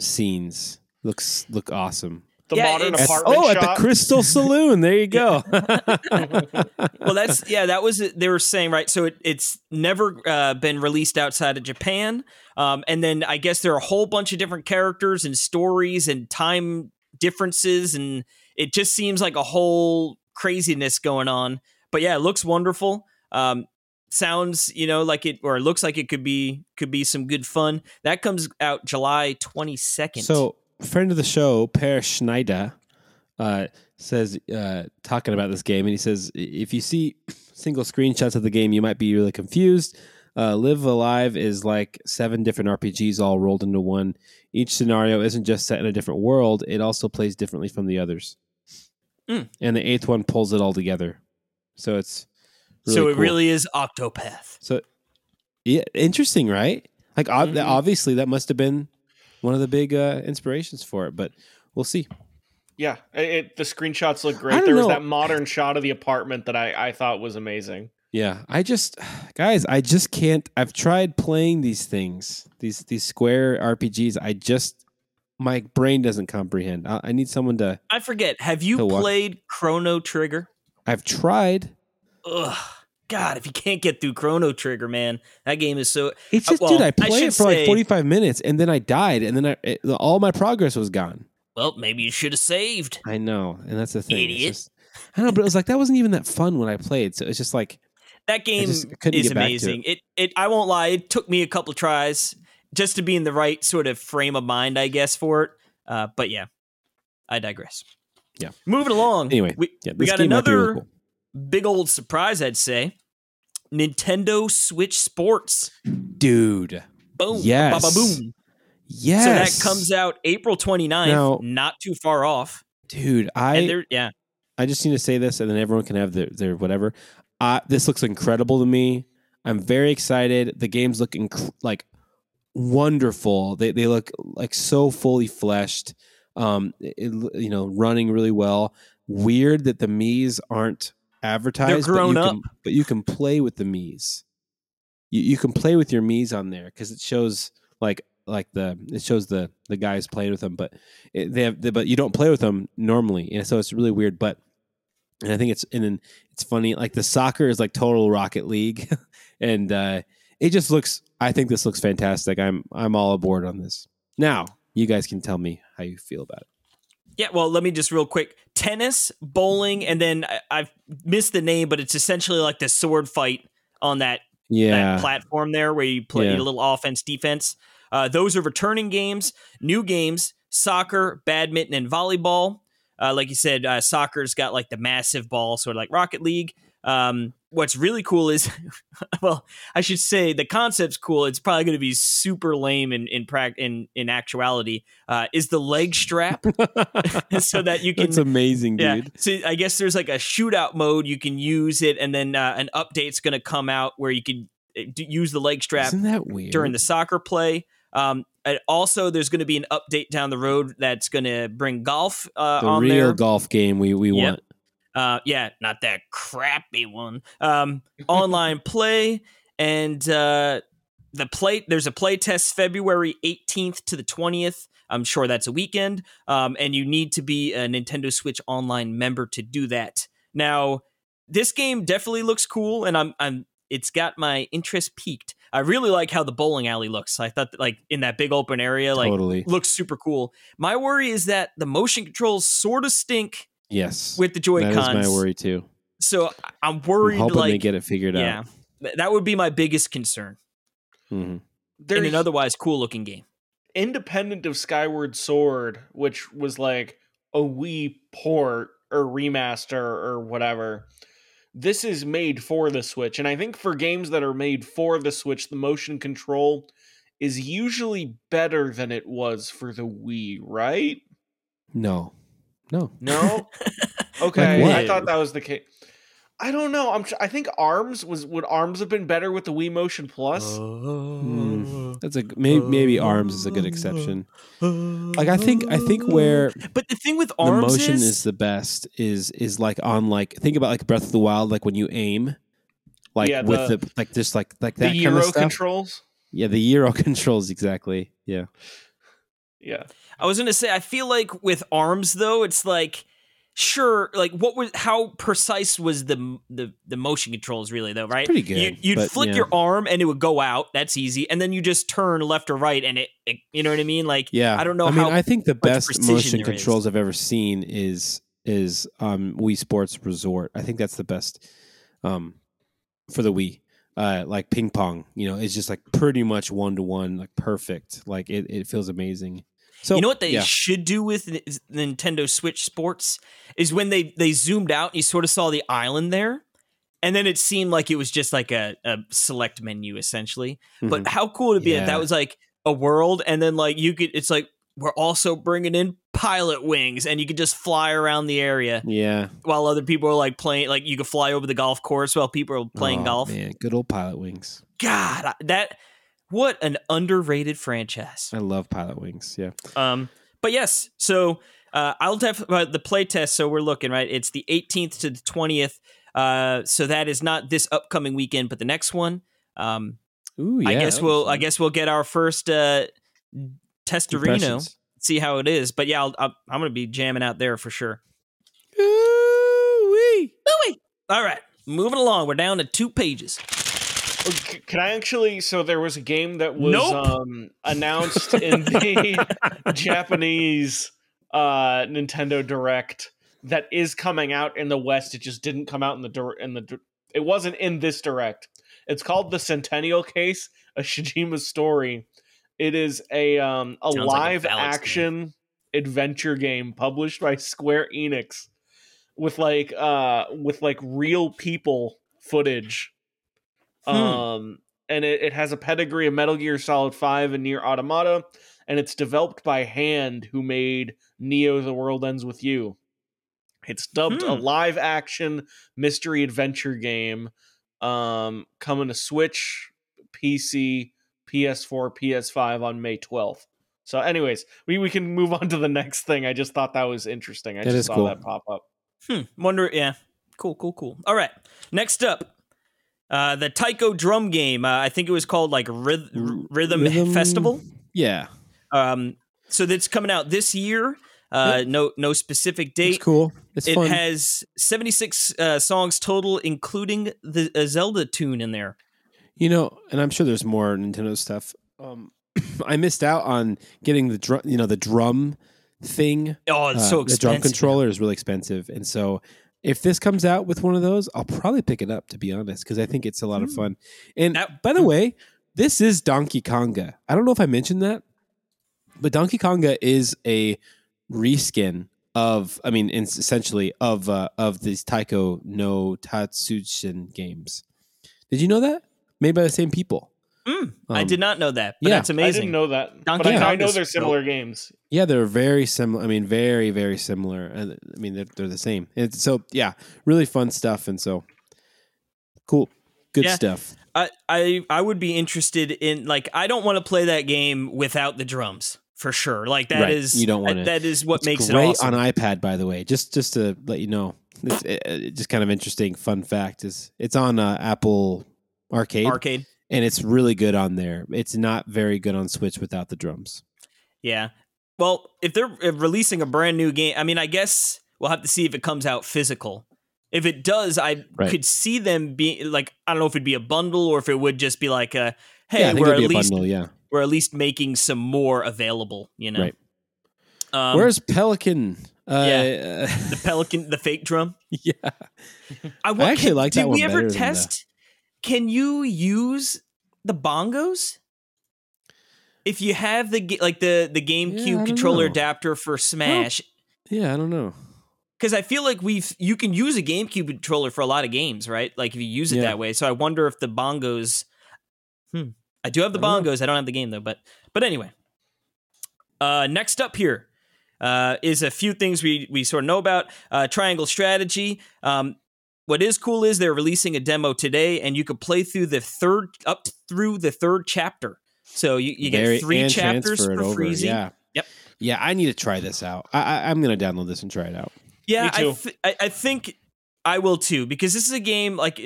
scenes look awesome. The modern apartment shop. At the Crystal Saloon. There you go. Well, that was it. They were saying, right? So it's never been released outside of Japan. And then I guess there are a whole bunch of different characters and stories and time differences. And it just seems like a whole craziness going on. But yeah, it looks wonderful. Sounds, like it, or looks like it could be some good fun. That comes out July 22nd. So, friend of the show, Per Schneider, says, talking about this game, and he says, if you see single screenshots of the game, you might be really confused. Live Alive is like 7 different RPGs all rolled into one. Each scenario isn't just set in a different world. It also plays differently from the others. Mm. And the 8th one pulls it all together. So it's really really is Octopath. So, yeah, interesting, right? Obviously, that must have been one of the big inspirations for it, but we'll see. Yeah, the screenshots look great. There was that modern shot of the apartment that I thought was amazing. Yeah, I just can't. I've tried playing these things, these square RPGs. My brain doesn't comprehend. I need someone to. I forget. Have you played Chrono Trigger? I've tried. Ugh. God, if you can't get through Chrono Trigger, man, that game is so... It's just, I played it for 45 minutes, and then I died, and then all my progress was gone. Well, maybe you should have saved. I know, and that's the thing. Idiot. I don't know, but it was that wasn't even that fun when I played, so it's just like... That game is amazing. It I won't lie, it took me a couple tries just to be in the right sort of frame of mind, I guess, for it. But yeah, I digress. Yeah. Moving along. Anyway, we got another really cool, big old surprise, I'd say. Nintendo Switch Sports. Dude. Boom. Yes. Ba-ba-boom. Yes. So that comes out April 29th. Now, not too far off. Dude, I just need to say this, and then everyone can have their whatever. This looks incredible to me. I'm very excited. The games look wonderful. They look like so fully fleshed, running really well. Weird that the Miis aren't advertised, they're grown up, but you can play with the Miis. You can play with your Miis on there because it shows the guys playing with them, but but you don't play with them normally, and so it's really weird. But and I think it's funny. Like the soccer is like total Rocket League, and it just looks. I think this looks fantastic. I'm all aboard on this. Now you guys can tell me how you feel about it. Yeah, well, let me just real quick. Tennis, bowling, and then I've missed the name, but it's essentially like the sword fight on that platform there where you play a little offense, defense. Those are returning games, new games, soccer, badminton, and volleyball. Like you said, soccer's got like the massive ball, sort of like Rocket League. What's really cool is, well, I should say the concept's cool. It's probably going to be super lame in actuality, is the leg strap so that you can. That's amazing, dude. So I guess there's like a shootout mode. You can use it. And then an update's going to come out where you can use the leg strap. Isn't that weird? During the soccer play. And also, there's going to be an update down the road that's going to bring golf on there. The real golf game we want. Yeah, not that crappy one. Online play, and the play. There's a play test February 18th to the 20th. I'm sure that's a weekend, and you need to be a Nintendo Switch Online member to do that. Now, this game definitely looks cool, and it's got my interest peaked. I really like how the bowling alley looks. I thought that, like, in that big open area, like, totally looks super cool. My worry is that the motion controls sort of stink. Yes, with the Joy-Cons. That is my worry too. So I'm worried. I'm hoping they get it figured out. Yeah, that would be my biggest concern. Mm-hmm. In an otherwise cool-looking game, independent of Skyward Sword, which was like a Wii port or remaster or whatever. This is made for the Switch. And I think for games that are made for the Switch, the motion control is usually better than it was for the Wii, right? No. Okay. Like, I thought that was the case. I don't know. I think ARMS would ARMS have been better with the Wii Motion Plus? That's maybe ARMS is a good exception. Like I think where, but the thing with ARMS, the motion is the best is like on, like, think about like Breath of the Wild, like when you aim, like with the like just like that the kind of stuff. The Euro controls. Yeah, the Euro controls, exactly. Yeah. I was gonna say, I feel like with ARMS though, it's like, sure, like how precise was the motion controls really though, right? Pretty good. You'd flick your arm and it would go out. That's easy. And then you just turn left or right and it you know what I mean? Like, I don't know. I think the best motion controls I've ever seen is Wii Sports Resort. I think that's the best for the Wii. Like ping pong, it's just like pretty much 1-to-1, like perfect. Like it feels amazing. So, you know what they should do with Nintendo Switch Sports is when they zoomed out, you sort of saw the island there, and then it seemed like it was just like a select menu essentially. Mm-hmm. But how cool would it be if that was like a world, and then like you could, it's like we're also bringing in pilot wings, and you could just fly around the area. Yeah, while other people are like playing, like you could fly over the golf course while people are playing golf. Man, good old pilot wings. God, that. What an underrated franchise. I love Pilot Wings, yeah. But yes, so I'll definitely the playtest, so we're looking, right? It's the 18th to the 20th. So that is not this upcoming weekend, but the next one. Ooh, yeah. I guess we'll get our first testarino, see how it is. But yeah, I'm going to be jamming out there for sure. Ooh-wee. Ooh-wee. All right, moving along. We're down to 2 pages. Can I actually? So there was a game that was announced in the Japanese Nintendo Direct that is coming out in the West. It just didn't come out It wasn't in this Direct. It's called The Centennial Case: A Shijima Story. It is a live action adventure game published by Square Enix with real people footage. And it has a pedigree of Metal Gear Solid 5 and Nier Automata, and it's developed by Hand, who made Neo: The World Ends With You. It's dubbed a live action mystery adventure game, coming to Switch, PC, PS4, PS5 on May 12th. So anyways, we can move on to the next thing. I just thought that was interesting. I just saw that pop up. Wonder, yeah. Cool. All right. Next up. The taiko drum game. I think it was called like Rhythm Festival. Yeah. So that's coming out this year. No specific date. It's cool. It has 76 songs total, including the Zelda tune in there. And I'm sure there's more Nintendo stuff. I missed out on getting the drum. The drum thing. Oh, it's so expensive. The drum controller is really expensive, and so. If this comes out with one of those, I'll probably pick it up, to be honest, because I think it's a lot of fun. And by the way, this is Donkey Konga. I don't know if I mentioned that, but Donkey Konga is a reskin of these Taiko no Tatsujin games. Did you know that? Made by the same people. I did not know that, but yeah, that's amazing. I didn't know that, I know they're similar games. Yeah, they're very similar. I mean, very, very similar. I mean, they're the same. And so, yeah, really fun stuff. And so, cool. Good stuff. I would be interested in, like, I don't want to play that game without the drums, for sure. Like, that is, you don't want it. That is what it's makes great it awesome. On iPad, by the way, just to let you know, it's just kind of interesting, fun fact, is it's on Apple Arcade. And it's really good on there. It's not very good on Switch without the drums. Yeah. Well, if they're releasing a brand new game, I mean, I guess we'll have to see if it comes out physical. If it does, I could see them being like, I don't know if it'd be a bundle or if it would just be like, we're at least making some more available, you know? Right. Where's Pelican? The Pelican, the fake drum. Yeah. I actually like that one better. Did we ever test... Can you use the bongos? If you have the GameCube controller adapter for Smash. I don't know. Because I feel like you can use a GameCube controller for a lot of games, right? Like if you use it that way. So I wonder if the bongos... I do have the bongos. I don't have the game though. But anyway. Next up here is a few things we sort of know about. Triangle Strategy. What is cool is they're releasing a demo today, and you could play through up through the third chapter. So you get 3 chapters for freezing. Yeah. Yep. Yeah, I need to try this out. I'm going to download this and try it out. Yeah, I think I will too, because this is a game like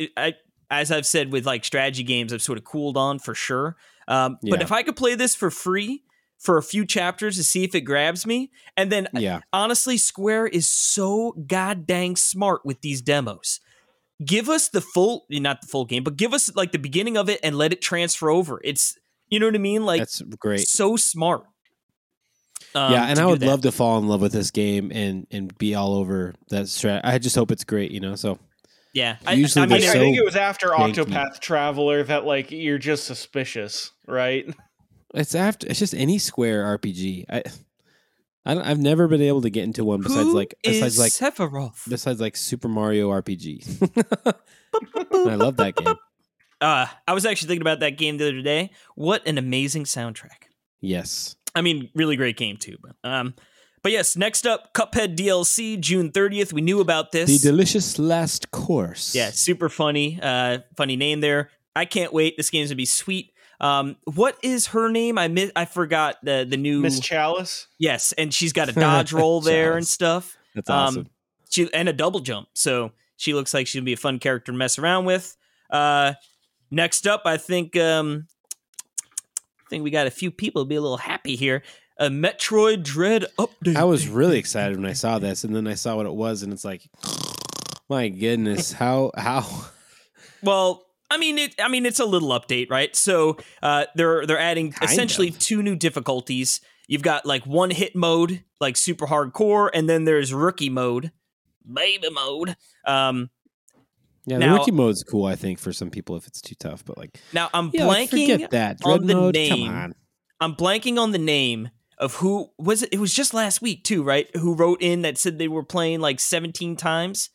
as I've said with like strategy games, I've sort of cooled on for sure. But if I could play this for free for a few chapters to see if it grabs me, and then honestly, Square is so goddamn smart with these demos. Give us the full, not the full game, but give us like the beginning of it and let it transfer over. It's, you know what I mean? Like, that's great. So smart. And I would love to fall in love with this game and be all over that strat. I just hope it's great, you know? So, yeah. I think it was after Octopath Traveler that, like, you're just suspicious, right? It's just any Square RPG. I've never been able to get into one besides Sephiroth. Besides like Super Mario RPG. And I love that game. I was actually thinking about that game the other day. What an amazing soundtrack. Yes. I mean, really great game too. But yes, next up, Cuphead DLC, June 30th. We knew about this. The Delicious Last Course. Yeah, super funny. Funny name there. I can't wait. This game's gonna be sweet. What is her name? I forgot the new Miss Chalice. Yes, and she's got a dodge roll there and stuff. That's awesome. She and a double jump, so she looks like she'll be a fun character to mess around with. Next up, I think we got a few people to be a little happy here. A Metroid Dread update. I was really excited when I saw this, and then I saw what it was, and it's like, my goodness, how? Well. It's a little update, right? So they're adding essentially 2 new difficulties. You've got like one hit mode, like super hardcore, and then there's rookie mode, baby mode. The rookie mode's cool, I think, for some people if it's too tough. But like now, I'm blanking forget that. Dread on the mode, name. Come on. I'm blanking on the name of who was it. It was just last week too, right? Who wrote in that said they were playing like 17 times.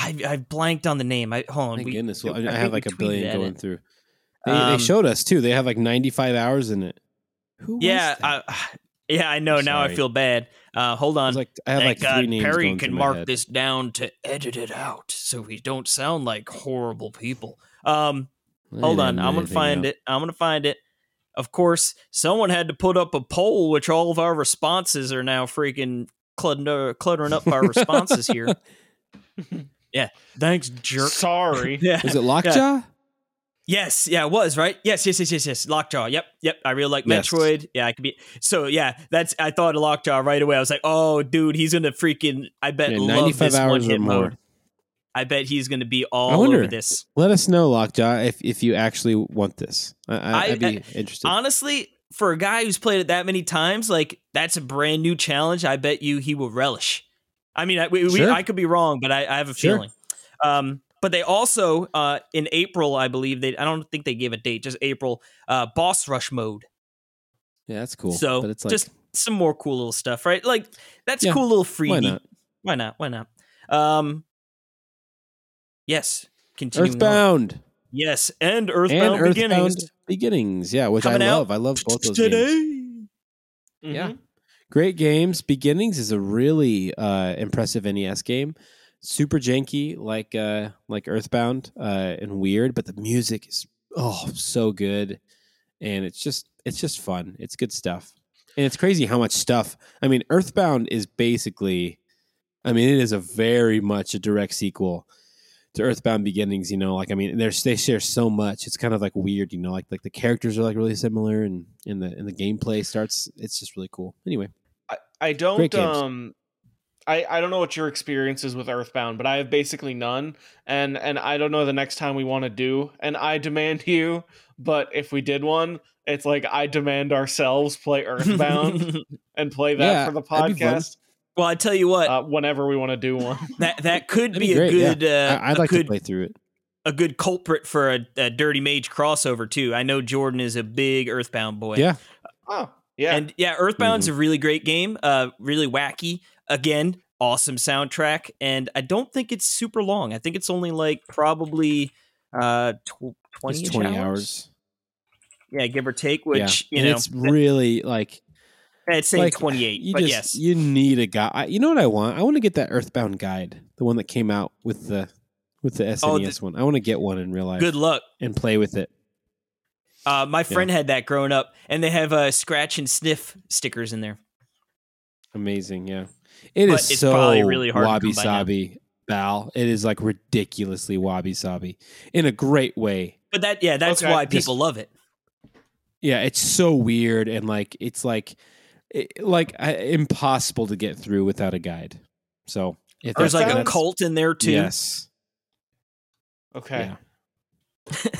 I've blanked on the name. Hold on. My goodness. Well, I have like a billion going through. They showed us too. They have like 95 hours in it. Who? Yeah. I know. Now I feel bad. Hold on. I have 3 names. Perry can mark this down to edit it out so we don't sound like horrible people. Hold on. I'm going to find it. Of course, someone had to put up a poll, which all of our responses are now freaking cluttering up our responses here. Yeah. Thanks, jerk. Sorry. Yeah. Was it Lockjaw? Yeah. Yes. Yeah, it was, right? Yes. Lockjaw. Yep. I really like Metroid. Yes. Yeah, I could be. So, yeah, I thought of Lockjaw right away. I was like, oh, dude, he's going to freaking, I bet, love this one hit mode. I bet he's going to be all over this. Let us know, Lockjaw, if you actually want this. I'd be interested. Honestly, for a guy who's played it that many times, like, that's a brand new challenge. I bet you he will relish. I mean, I could be wrong, but I have a feeling. But they also, in April, I believe, I don't think they gave a date, just April, Boss Rush mode. Yeah, that's cool. So but it's like, just some more cool little stuff, right? Like, that's cool little freebie. Why not? Yes. Continuing Earthbound. On. Yes, and Earthbound Beginnings. Yeah, which Coming I love. I love both those games. Mm-hmm. Yeah. Great games. Beginnings is a really impressive NES game. Super janky, like Earthbound, and weird, but the music is so good, and it's just fun. It's good stuff, and it's crazy how much stuff. I mean, Earthbound is basically, it is a very much a direct sequel to Earthbound Beginnings. They share so much. It's kind of like weird, like the characters are like really similar, and in the gameplay starts. It's just really cool. Anyway, I don't I don't know what your experience is with Earthbound, but I have basically none. And I don't know the next time we want to do an I Demand You, but if we did one, it's like I demand ourselves play Earthbound and play that for the podcast. Well, I tell you what, whenever we want to do one, that could be great, a good, I'd like to play through it. A good culprit for a Dirty Mage crossover too. I know Jordan is a big Earthbound boy. Yeah. Oh yeah. And Earthbound's a really great game. Really wacky. Again, awesome soundtrack, and I don't think it's super long. I think it's only like probably 20 hours. Yeah, give or take, which, you know. It's really like... I'd say like 28, but yes. You need a guide. You know what I want? I want to get that Earthbound guide, the one that came out with the SNES one. I want to get one in real life. Good luck. And play with it. My friend had that growing up, and they have scratch and sniff stickers in there. Amazing, yeah. It's so probably really hard wabi-sabi, Bal. It is like ridiculously wabi-sabi in a great way. But that's why people love it. Yeah, it's so weird and like it's impossible to get through without a guide. So there's like a cult in there too. Yes. Okay. Yeah.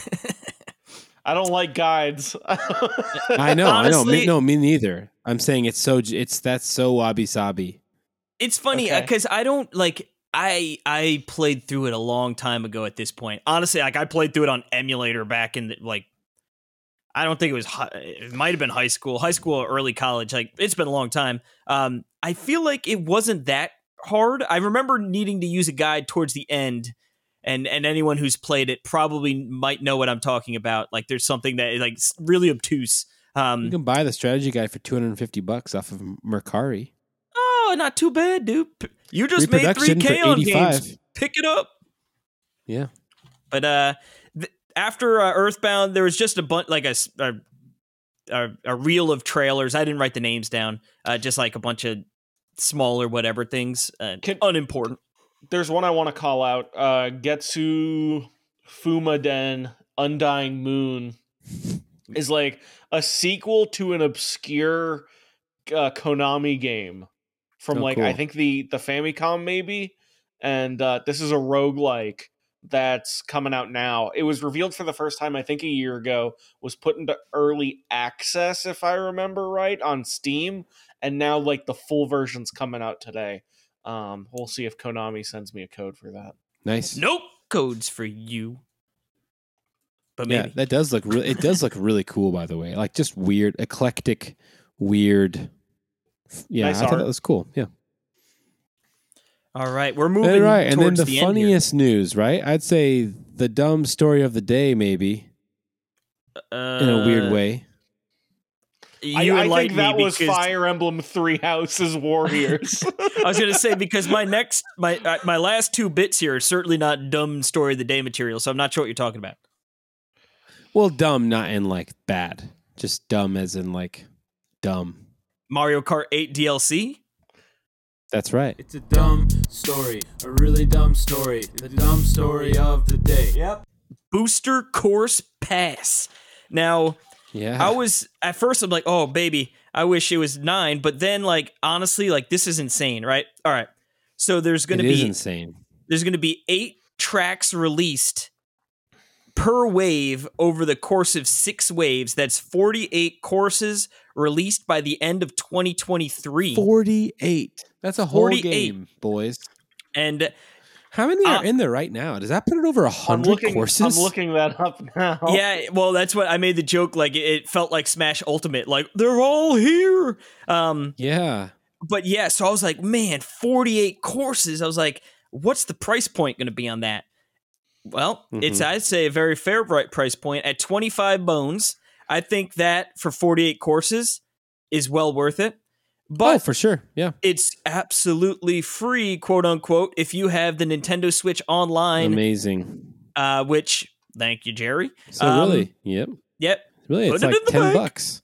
I don't like guides. I know. Me neither. I'm saying that's so wabi-sabi. It's funny because I don't like. I played through it a long time ago. At this point, honestly, like I played through it on emulator back in I don't think it was. It might have been high school, or early college. Like it's been a long time. I feel like it wasn't that hard. I remember needing to use a guide towards the end, and anyone who's played it probably might know what I'm talking about. Like there's something that is like really obtuse. You can buy the strategy guide for $250 off of Mercari. Oh, not too bad, dude. You just made 3K on games. Pick it up. Yeah. But after Earthbound, there was just a bunch, like a reel of trailers. I didn't write the names down. Just like a bunch of smaller whatever things. Unimportant. There's one I want to call out. Getsu Fumaden Undying Moon is like a sequel to an obscure Konami game from cool. I think the Famicom maybe, and this is a roguelike that's coming out now. It was revealed for the first time I think a year ago, was put into early access if I remember right on Steam, and now like the full version's coming out today. We'll see if Konami sends me a code for that. Nice. Nope codes for you. But maybe. Yeah, that does look it does look really cool, by the way. Like just weird, eclectic, weird. Yeah, nice I thought that was cool. Yeah. All right, we're moving. All right, and then the funniest news, right? I'd say the dumb story of the day, maybe in a weird way. I think that was Fire Emblem Three Houses Warriors. I was going to say because my last two bits here are certainly not dumb story of the day material, so I'm not sure what you're talking about. Well, dumb, not in like bad, just dumb as in like dumb. Mario Kart 8 DLC? That's right. It's a dumb story. A really dumb story. The dumb story of the day. Yep. Booster Course Pass. Now, I was... At first, I'm like, oh, baby, I wish it was 9. But then, like, honestly, like, this is insane, right? All right. So there's going to be... It is insane. There's going to be 8 tracks released per wave over the course of 6 waves. That's 48 courses released by the end of 2023. 48. That's a whole game, boys. And How many are in there right now? Does that put it over 100 courses? I'm looking that up now. Yeah, well, that's what I made the joke. Like, it felt like Smash Ultimate. Like, they're all here. Yeah. But yeah, so I was like, man, 48 courses. I was like, what's the price point going to be on that? Well, it's, I'd say, a very fair price point at 25 bones. I think that for 48 courses is well worth it. But for sure, yeah. It's absolutely free, quote unquote, if you have the Nintendo Switch Online. Amazing. Which, thank you, Jerry. So really, yep. Really, it's like $10.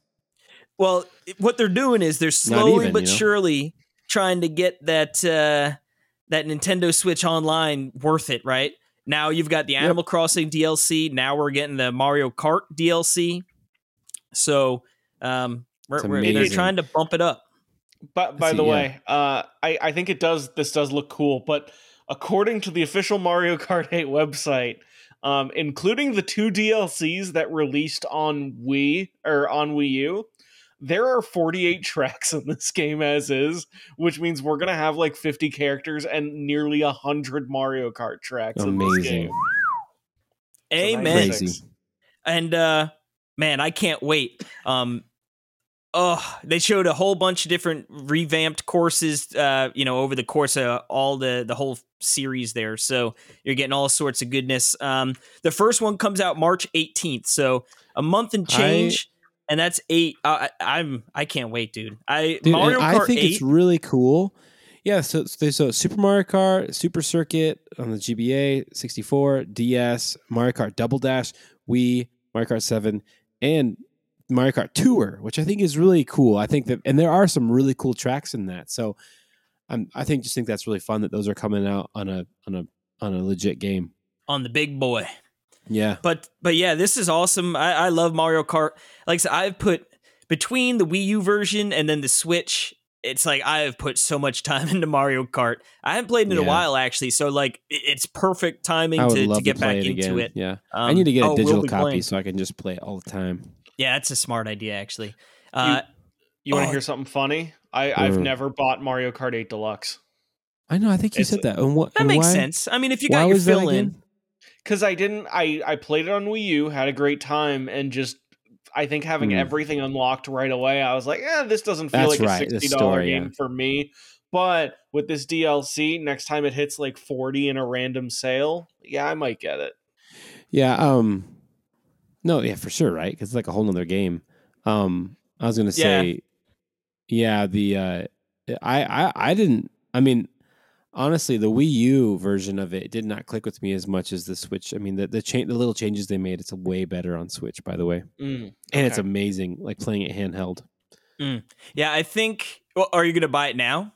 Well, what they're doing is they're slowly but surely trying to get that Nintendo Switch Online worth it, right? Now you've got the Animal Crossing DLC. Now we're getting the Mario Kart DLC. So they're trying to bump it up. But by the way, I think it does. This does look cool. But according to the official Mario Kart 8 website, including the two DLCs that released on Wii U, there are 48 tracks in this game as is, which means we're gonna have like 50 characters and nearly 100 Mario Kart tracks. Amazing. In this game. Amen. Crazy. And man, I can't wait. They showed a whole bunch of different revamped courses, over the course of all the whole series there. So you're getting all sorts of goodness. The first one comes out March 18th, so a month and change, and that's 8. I can't wait, dude. Mario Kart 8. I think it's really cool. Yeah, so Super Mario Kart, Super Circuit on the GBA, 64, DS, Mario Kart Double Dash, Wii, Mario Kart 7, and Mario Kart Tour, which I think is really cool. I think that, and there are some really cool tracks in that. So I think that's really fun that those are coming out on a legit game on the big boy. Yeah. But yeah, this is awesome. I love Mario Kart. Like I said, I've put between the Wii U version and then the Switch, it's like, I have put so much time into Mario Kart. I haven't played it in a while, actually. So like, it's perfect timing to get back into it. Yeah. I need to get a digital copy so I can just play it all the time. Yeah, that's a smart idea, actually. You want to hear something funny? I've never bought Mario Kart 8 Deluxe. I know. I think you said that. That makes sense. I mean, if you got your fill in. Because I didn't. I played it on Wii U, had a great time, and just, I think having everything unlocked right away, I was like, this doesn't feel like a $60 game for me. But with this DLC, next time it hits like 40 in a random sale, I might get it. Yeah, no, yeah, for sure, right? Because it's like a whole nother game. I was gonna say, I didn't. I mean, honestly, the Wii U version of it did not click with me as much as the Switch. I mean, the little changes they made, it's way better on Switch, by the way, and it's amazing, like playing it handheld. Yeah, I think. Well, are you gonna buy it now?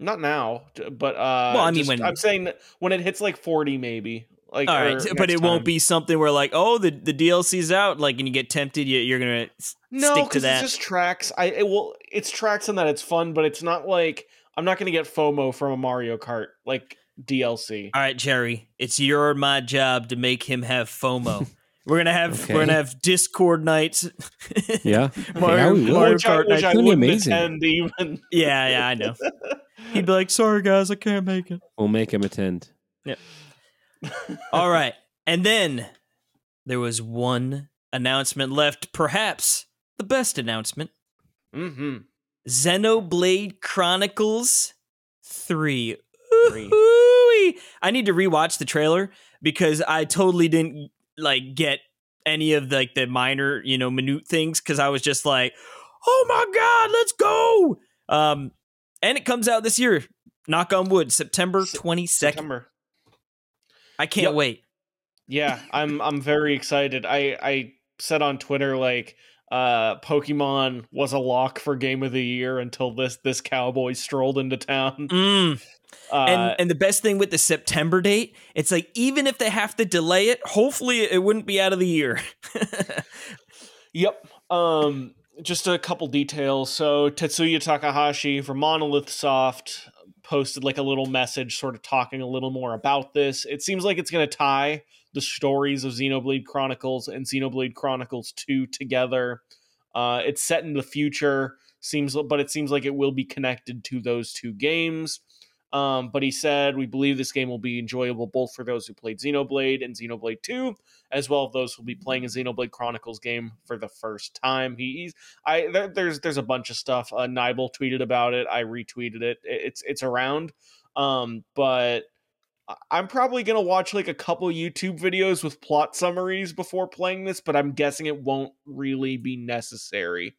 Not now, but well, I mean, I'm saying when it hits like 40, maybe. Like, all right, but it won't be something where like, the DLC's out, like, and you get tempted, you're gonna stick to that. No, it's just tracks. It's tracks in that it's fun, but it's not like I'm not gonna get FOMO from a Mario Kart like DLC. All right, Jerry, it's your or my job to make him have FOMO. We're gonna have Discord nights. Yeah, Mario Kart nights. That'd be amazing. Yeah, I know. He'd be like, "Sorry guys, I can't make it." We'll make him attend. Yeah. All right. And then there was one announcement left, perhaps the best announcement. Xenoblade Chronicles 3. Ooh-hoo-y. I need to rewatch the trailer because I totally didn't like get any of the minor, minute things, because I was just like, "Oh my god, let's go." And it comes out this year. Knock on wood, September 22nd. I can't wait. Yeah, I'm very excited. I said on Twitter, like, Pokemon was a lock for Game of the Year until this cowboy strolled into town. And the best thing with the September date, it's like, even if they have to delay it, hopefully it wouldn't be out of the year. Yep. Just a couple details. So Tetsuya Takahashi from Monolith Soft posted like a little message sort of talking a little more about this. It seems like it's going to tie the stories of Xenoblade Chronicles and Xenoblade Chronicles 2 together. It's set in the future, but it seems like it will be connected to those two games. But he said, we believe this game will be enjoyable both for those who played Xenoblade and Xenoblade 2, as well as those who will be playing a Xenoblade Chronicles game for the first time. There's a bunch of stuff. Nibel tweeted about it. I retweeted it. It's around. But I'm probably going to watch like a couple YouTube videos with plot summaries before playing this, but I'm guessing it won't really be necessary.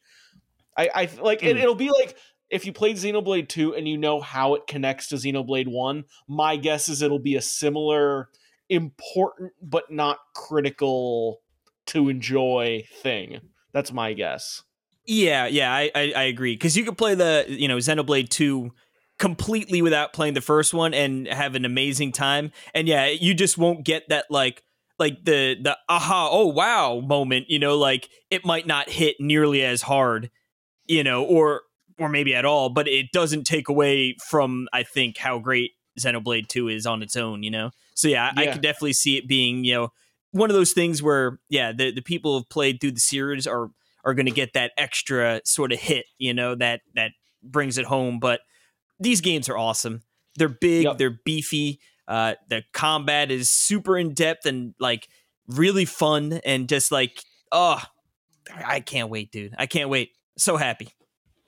It'll be like, if you played Xenoblade 2 and you know how it connects to Xenoblade 1, my guess is it'll be a similar important but not critical to enjoy thing. That's my guess. Yeah, I agree. Because you could play the Xenoblade 2 completely without playing the first one and have an amazing time. And yeah, you just won't get that like the aha, oh wow moment. It might not hit nearly as hard, or maybe at all, but it doesn't take away from, I think, how great Xenoblade 2 is on its own, So I could definitely see it being, one of those things where, the people who've played through the series are going to get that extra sort of hit, that brings it home. But these games are awesome. They're big, They're beefy. The combat is super in depth and really fun and just I can't wait, dude. I can't wait. So happy.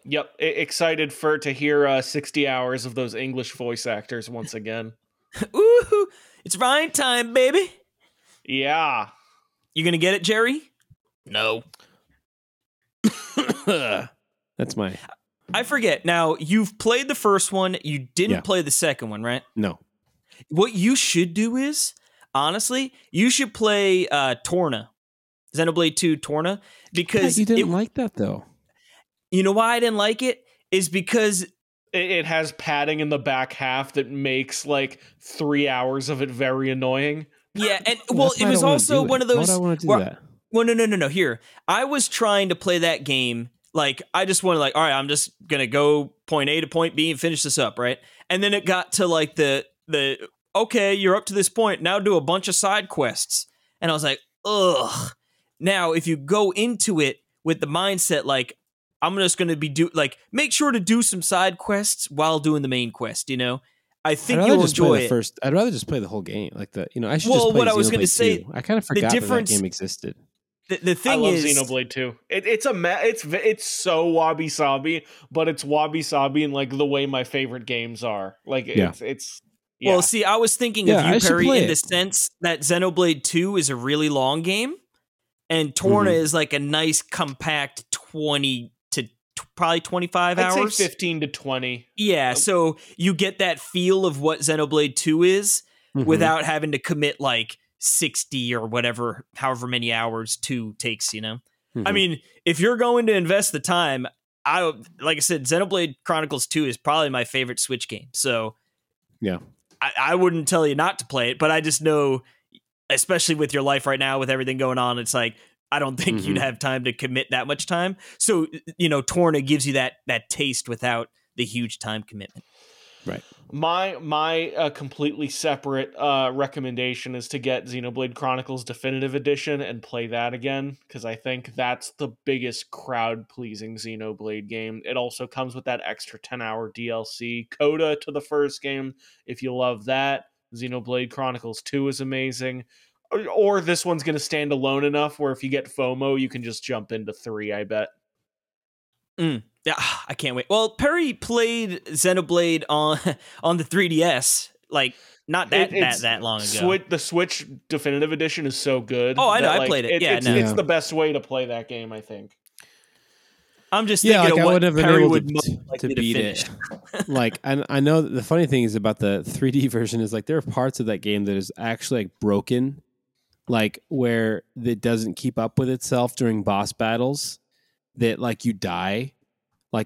Yep, excited to hear 60 hours of those English voice actors once again. Ooh, it's Ryan time, baby. Yeah. You gonna get it, Jerry? No. That's mine. I forget. Now, you've played the first one. You didn't play the second one, right? No. What you should do is, honestly, you should play Torna. Xenoblade 2 Torna. Because you didn't like that, though. You know why I didn't like it? Is because it has padding in the back half that makes 3 hours of it very annoying. Yeah, and it was also one of those. I don't want to do that. Well, no. Here, I was trying to play that game. I just wanted all right, I'm just gonna go point A to point B and finish this up, right? And then it got to the okay, you're up to this point. Now do a bunch of side quests, and I was like, ugh. Now, if you go into it with the mindset I'm just going to be make sure to do some side quests while doing the main quest, I think you'll enjoy it. I'd rather just play the whole game. I should just play Xenoblade 2. I was going to say, I kind of forgot that game existed. The thing is, I love Xenoblade 2. It's so wabi-sabi, but it's wabi-sabi in the way my favorite games are. Well, see, I was thinking of you, Perry, in the sense that Xenoblade 2 is a really long game and Torna is a nice compact 20 probably 25 hours. I'd say 15 to 20. Yeah, so you get that feel of what Xenoblade 2 is without having to commit 60 or whatever, however many hours 2 takes, I mean, if you're going to invest the time, like I said, Xenoblade Chronicles 2 is probably my favorite Switch game. So yeah, I wouldn't tell you not to play it, but I just know, especially with your life right now, with everything going on, it's I don't think you'd have time to commit that much time. So, Torna gives you that taste without the huge time commitment. Right. My completely separate recommendation is to get Xenoblade Chronicles Definitive Edition and play that again, because I think that's the biggest crowd-pleasing Xenoblade game. It also comes with that extra 10-hour DLC coda to the first game. If you love that, Xenoblade Chronicles 2 is amazing. Or this one's going to stand alone enough where if you get FOMO, you can just jump into 3, I bet. Yeah, I can't wait. Well, Perry played Xenoblade on the 3DS, not that long ago. The Switch Definitive Edition is so good. Oh, I know, I played it. It's the best way to play that game, I think. I'm just thinking of what Perry would to beat it. I know the funny thing is about the 3D version is there are parts of that game that is actually broken. Where it doesn't keep up with itself during boss battles, that you die,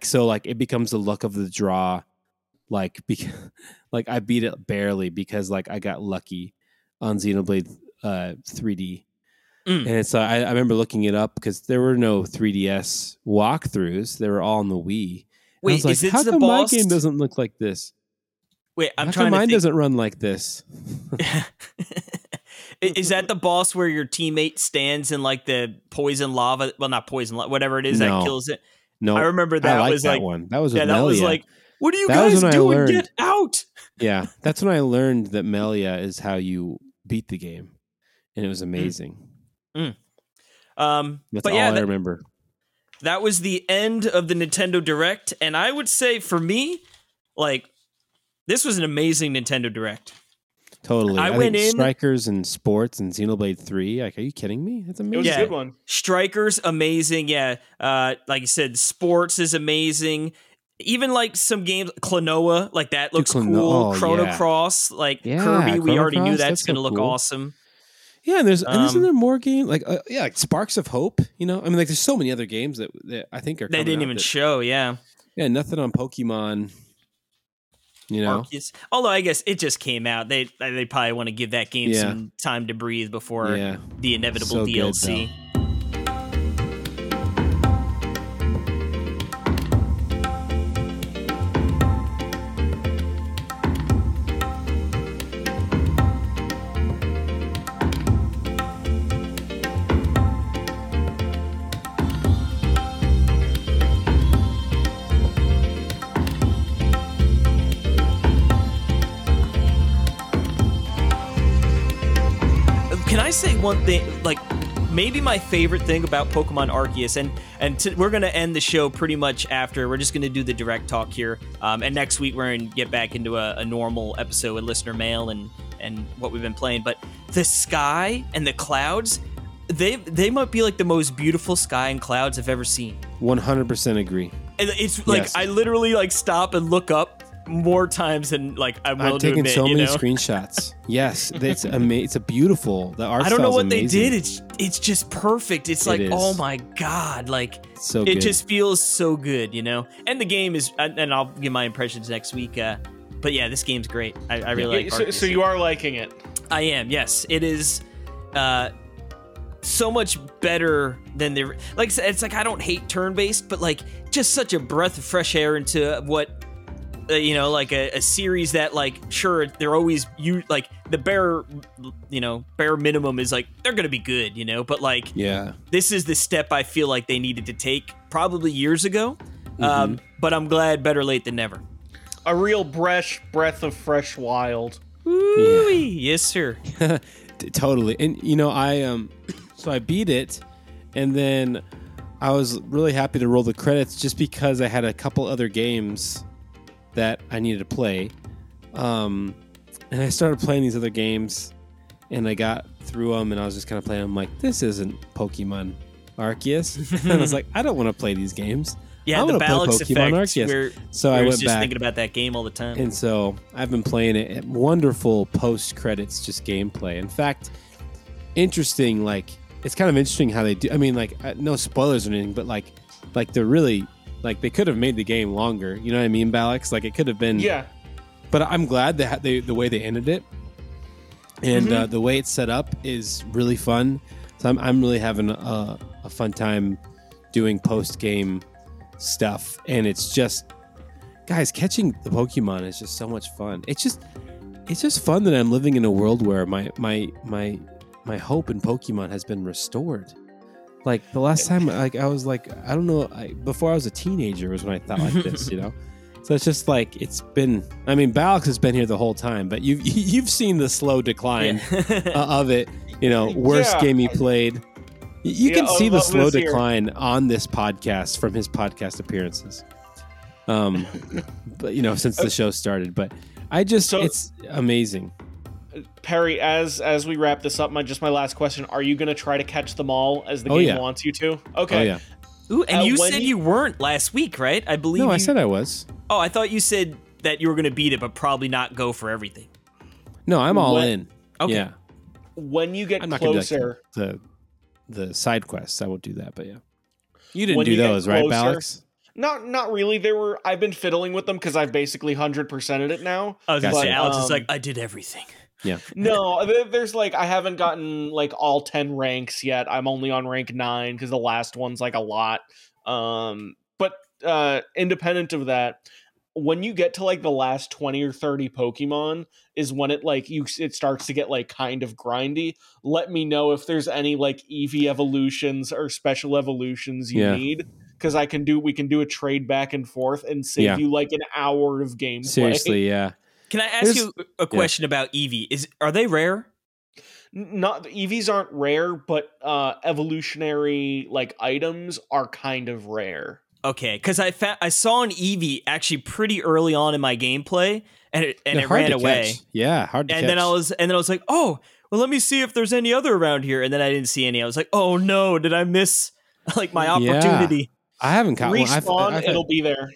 so it becomes the luck of the draw, I beat it barely because I got lucky on Xenoblade 3D, and it's I remember looking it up because there were no 3DS walkthroughs; they were all on the Wii. Wait, and I was how come my game doesn't look like this? Wait, I'm trying to think. How come mine doesn't run like this? Is that the boss where your teammate stands in the poison lava? Well, not poison lava, whatever it is that kills it. No, I remember that. I was that one. That was That was What are you guys doing? Get out! Yeah, that's when I learned that Melia is how you beat the game, and it was amazing. That's all I remember. That was the end of the Nintendo Direct, and I would say for me, like, this was an amazing Nintendo Direct. Totally. I went in Strikers and Sports and Xenoblade 3. Like, are you kidding me? That's amazing. It was a good one. Strikers, amazing. Yeah. Like you said, Sports is amazing. Even like some games, Klonoa, like that looks cool. Chrono Cross, like Kirby, Chrono we already Cross, knew that's going to look awesome. Yeah, and there's and isn't there more games like Sparks of Hope? You know, I mean, like there's so many other games that I think are they didn't even show. Yeah, nothing on Pokemon. You know, Arceus. Although I guess it just came out, they probably want to give that game some time to breathe before the inevitable DLC. Good, one thing, like maybe my favorite thing about Pokemon Arceus, and we're going to end the show pretty much after. We're just going to do the direct talk here. And next week, we're going to get back into a normal episode with listener mail and what we've been playing. But the sky and the clouds, they might be like the most beautiful sky and clouds I've ever seen. 100% agree. And it's like, yes. I literally like stop and look up more times than like I will do. I've taken so many screenshots. Yes, it's amazing. It's a beautiful. The art. I don't know what they did. It's just perfect. It's like oh my god, like so it just feels so good, you know. And the game is, and I'll give my impressions next week. But yeah, this game's great. I really like. So you are liking it. I am. Yes, it is. So much better than the like. It's like I don't hate turn-based, but like just such a breath of fresh air into what. You know, like a series that, like, sure, they're always you like the bare minimum is like they're gonna be good, you know. But like, this is the step I feel like they needed to take probably years ago. But I'm glad better late than never. A real breath of fresh wild. Ooh, yes, sir. Totally. And you know, I beat it, and then I was really happy to roll the credits just because I had a couple other games that I needed to play, and I started playing these other games, and I got through them, and I was just kind of playing them like, this isn't Pokemon Arceus. And I was like, I don't want to play these games. Yeah, I want to play Pokemon Arceus. So I was just thinking about that game all the time. And so I've been playing it at wonderful post-credits, just gameplay. In fact, interesting, like, it's kind of interesting how they do, I mean, like, no spoilers or anything, but like they're really... Like, they could have made the game longer. You know what I mean, Alex? Like, it could have been... Yeah. But I'm glad that the way they ended it. And the way it's set up is really fun. So I'm really having a fun time doing post-game stuff. And it's just... Guys, catching the Pokemon is just so much fun. It's just fun that I'm living in a world where my hope in Pokemon has been restored. Like the last time, like I was like, I don't know, before I was a teenager was when I thought like this, you know. So it's just like it's been. I mean, Balix has been here the whole time, but you've seen the slow decline of it. You know, worst game he played. You can see the slow decline on this podcast from his podcast appearances. But you know, since the show started, but it's amazing. Perry, as we wrap this up, my last question: are you going to try to catch them all as the game wants you to? Okay. Oh, yeah. Ooh, and you said you weren't last week, right? I believe. No, I said I was. Oh, I thought you said that you were going to beat it, but probably not go for everything. No, I'm all in. Okay. Yeah. When you get closer to the side quests, I will do that. But yeah, you didn't do those, right, Alex? Not really. I've been fiddling with them because I've basically 100%ed it now. I was going to say, Alex is like, I did everything. Yeah. No, there's like I haven't gotten like all 10 ranks yet. I'm only on rank 9 because the last one's like a lot. But independent of that, when you get to like the last 20 or 30 Pokemon is when it like it starts to get like kind of grindy. Let me know if there's any like Eevee evolutions or special evolutions you need. because I can do, we can do a trade back and forth and save you like an hour of gameplay. Seriously, yeah. Can I ask you a question about Eevee? Are they rare? Not Eevees aren't rare, but evolutionary like items are kind of rare. Okay, because I saw an Eevee actually pretty early on in my gameplay, and it ran away. Catch. Yeah, hard to catch. And then I was like, oh, well, let me see if there's any other around here. And then I didn't see any. I was like, oh no, did I miss like my opportunity? Yeah. I haven't got one. Respawn, it'll be there.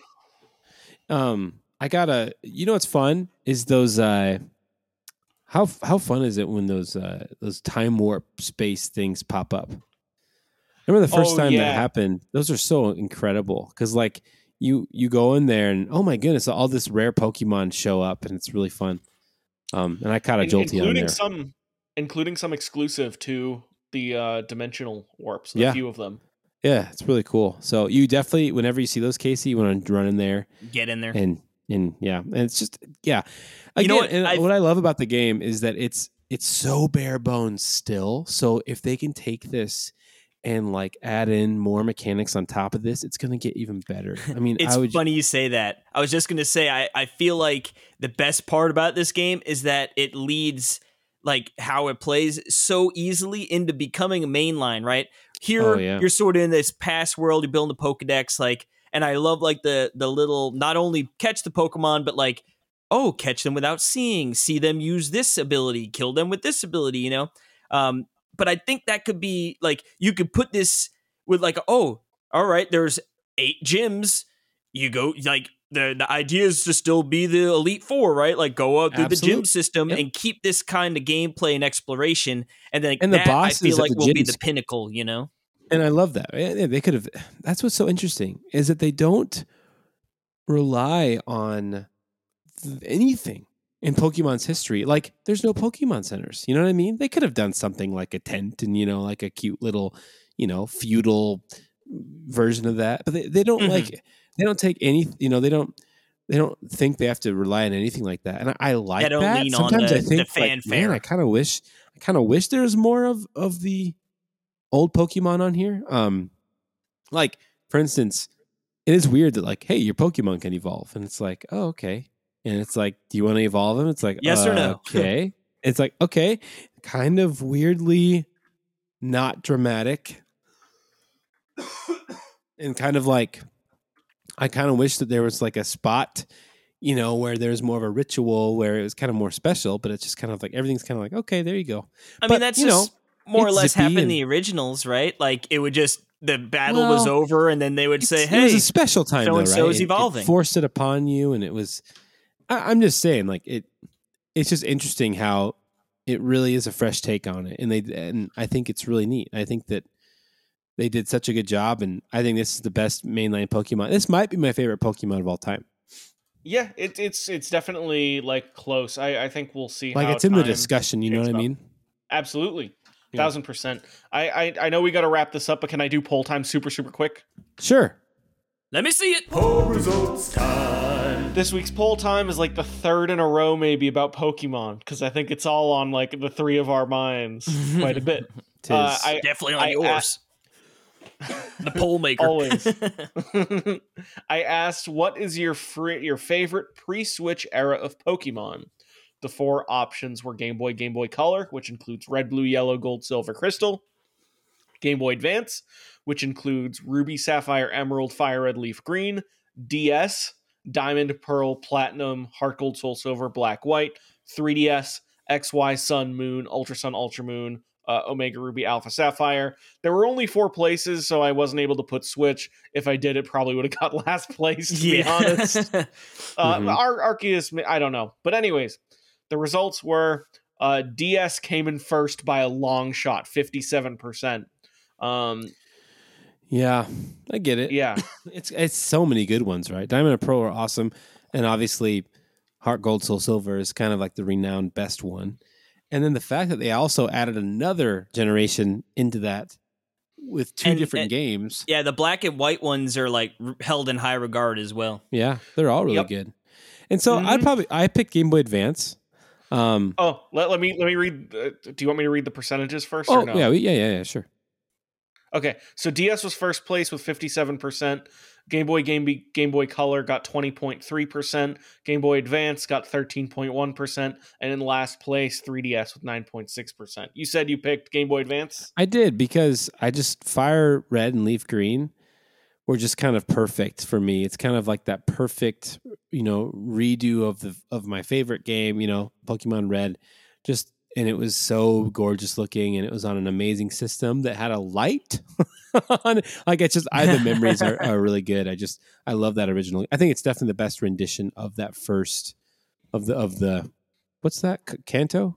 I got a. You know what's fun is those. How fun is it when those time warp space things pop up? Remember the first time that happened? Those are so incredible because like you go in there and oh my goodness, all this rare Pokemon show up and it's really fun. And I caught a Jolteon on there, including some exclusive to the dimensional warps. A few of them. Yeah, it's really cool. So you definitely, whenever you see those, Casey, you want to run in there, get in there, and it's just Again, you know what I love about the game is that it's so bare bones still. So if they can take this and like add in more mechanics on top of this, it's going to get even better. I mean, funny you say that. I was just going to say, I feel like the best part about this game is that it leads like how it plays so easily into becoming a mainline, right? Here, you're sort of in this past world, you're building the Pokedex, like, and I love like the little, not only catch the Pokemon, but like, oh, catch them without seeing, see them use this ability, kill them with this ability, you know? But I think that could be like, you could put this with like, oh, all right, there's 8 gyms. You go like the idea is to still be the Elite Four, right? Like go up through the gym system and keep this kind of gameplay and exploration. And then and that, the bosses I feel like will be the pinnacle, you know? And I love that. They could have, that's what's so interesting is that they don't rely on anything in Pokemon's history. Like there's no Pokemon centers, you know what I mean? They could have done something like a tent and, you know, like a cute little, you know, feudal version of that, but they don't they don't take any, you know, they don't think they have to rely on anything like that. And I like that. Sometimes I think like, man, I kind of wish there was more of the old Pokemon on here. Like for instance, it is weird that like, hey, your Pokemon can evolve. And it's like, oh, okay. And it's like, do you want to evolve them? It's like, yes or no. Okay. It's like, okay. Kind of weirdly not dramatic. And kind of like, I kind of wish that there was like a spot, you know, where there's more of a ritual where it was kind of more special, but it's just kind of like, everything's kind of like, okay, there you go. I mean, that's just more or less happened in the originals, right? Like it would just, the battle was over and then they would say, hey, it was a special time. So-and-so is evolving. It forced it upon you. And it was, I'm just saying like, it's just interesting how it really is a fresh take on it. And I think it's really neat. I think that they did such a good job. And I think this is the best mainline Pokemon. This might be my favorite Pokemon of all time. Yeah. It's definitely like close. I think we'll see. Like how it's in the discussion. You know what I mean? Absolutely. 1,000%. I know we got to wrap this up, but can I do poll time super, super quick? Sure. Let me see it. Poll results time. This week's poll time is like the third in a row, maybe, about Pokemon, because I think it's all on like the three of our minds quite a bit. It is definitely on yours. The poll maker. Always. I asked, what is your favorite pre-Switch era of Pokemon? The four options were Game Boy Color, which includes Red, Blue, Yellow, Gold, Silver, Crystal. Game Boy Advance, which includes Ruby, Sapphire, Emerald, Fire Red, Leaf Green. DS, Diamond, Pearl, Platinum, Heart Gold, Soul Silver, Black, White. 3DS, XY, Sun, Moon, Ultra Sun, Ultra Moon, Omega Ruby, Alpha Sapphire. There were only 4 places, so I wasn't able to put Switch. If I did, it probably would have got last place, to be honest. Arceus, I don't know. But anyways, the results were DS came in first by a long shot, 57%. Yeah, I get it. Yeah, it's so many good ones, right? Diamond and Pearl are awesome, and obviously, Heart Gold, Soul Silver is kind of like the renowned best one. And then the fact that they also added another generation into that with two different games. Yeah, the Black and White ones are like held in high regard as well. Yeah, they're all really good. And so I picked Game Boy Advance. Let me read. Do you want me to read the percentages first? Or no? Yeah, sure. Okay, so DS was first place with 57%. Game Boy Color got 20.3%. Game Boy Advance got 13.1%. And in last place, 3DS with 9.6%. You said you picked Game Boy Advance? I did, because I just, Fire Red and Leaf Green were just kind of perfect for me. It's kind of like that perfect, you know, redo of the of my favorite game, you know, Pokemon Red. Just, and it was so gorgeous looking, and it was on an amazing system that had a light on it. Like, it's just, the memories are really good. I love that original. I think it's definitely the best rendition of that first of the what's that? Kanto?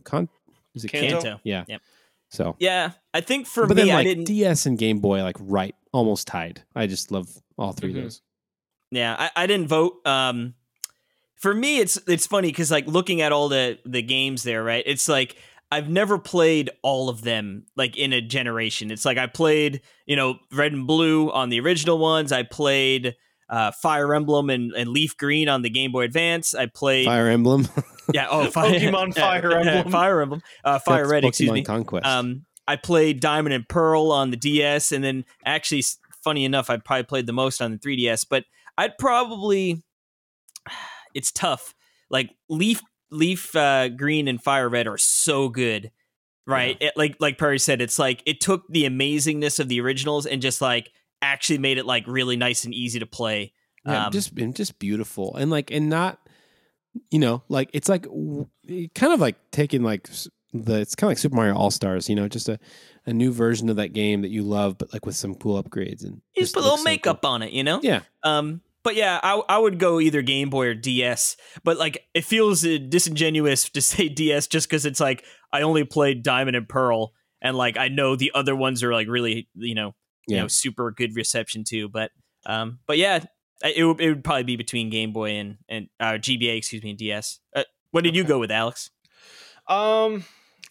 Is it Kanto? Yeah. Yep. So yeah, I think for me, I didn't. DS and Game Boy, like right, almost tied. I just love all three of those. Yeah, I didn't vote. For me, it's funny because, like, looking at all the games there, right? It's like I've never played all of them, like, in a generation. It's like I played, you know, Red and Blue on the original ones. I played Fire Emblem and Leaf Green on the Game Boy Advance. I played Fire Emblem. Yeah, Pokemon Fire Emblem. Fire Emblem. Fire Red, excuse me. Pokemon Conquest. I played Diamond and Pearl on the DS, and then actually, funny enough, I probably played the most on the 3DS. But I'd probably... It's tough. Like Leaf Green and Fire Red are so good, right? Yeah. Like Perry said, it's like it took the amazingness of the originals and just like actually made it like really nice and easy to play. Yeah, just beautiful and like and not, you know, like it's like kind of like taking like it's kind of like Super Mario All Stars, you know, just a new version of that game that you love, but like with some cool upgrades and you just put a little makeup on it, you know? Yeah. But yeah, I would go either Game Boy or DS, but like it feels disingenuous to say DS just because it's like I only played Diamond and Pearl, and like I know the other ones are like really, you know, yeah, you know, super good reception too. But yeah, it would probably be between Game Boy and GBA, excuse me, and DS. What did you go with, Alex?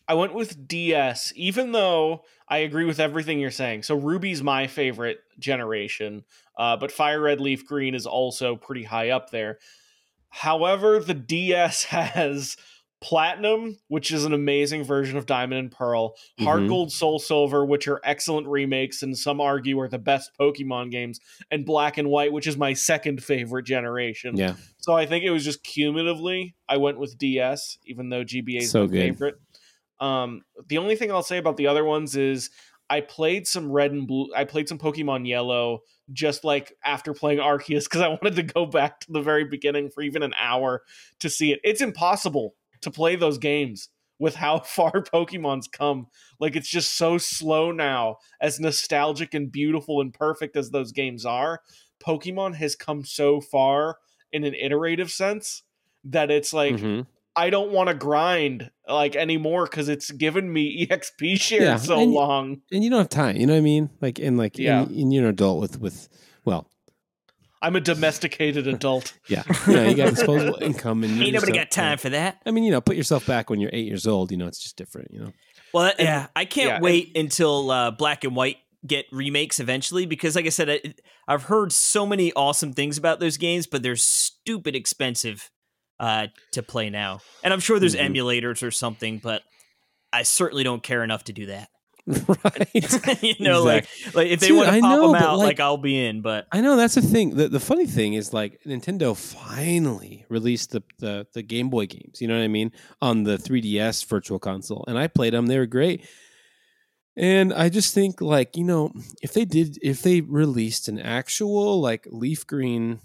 I went with DS, even though I agree with everything you're saying. So Ruby's my favorite generation, but Fire Red, Leaf Green is also pretty high up there. However, the DS has Platinum, which is an amazing version of Diamond and Pearl, Heart Gold, Soul Silver, which are excellent remakes and some argue are the best Pokemon games, and Black and White, which is my second favorite generation. Yeah. So I think it was just cumulatively, I went with DS, even though GBA is my favorite. The only thing I'll say about the other ones is I played some Red and Blue. I played some Pokemon Yellow just like after playing Arceus because I wanted to go back to the very beginning for even an hour to see it. It's impossible to play those games with how far Pokemon's come. Like, it's just so slow now. As nostalgic and beautiful and perfect as those games are, Pokemon has come so far in an iterative sense that it's like... I don't want to grind like anymore because it's given me EXP share long. And you don't have time. You know what I mean? Like, and like, and you're an adult well, I'm a domesticated adult. Yeah. You know, you got disposable income. And ain't nobody got time for that. I mean, you know, put yourself back when you're 8 years old, you know, it's just different, you know? Well, I can't wait until Black and White get remakes eventually, because like I said, I've heard so many awesome things about those games, but they're stupid expensive to play now, and I'm sure there's emulators or something, but I certainly don't care enough to do that, right? You know, exactly. like if they want to pop them out, like I'll be in. But I know that's the thing. The funny thing is, like, Nintendo finally released the Game Boy games, you know what I mean, on the 3DS Virtual Console, and I played them. They were great. And I just think, like, you know, if they released an actual like Leaf Green,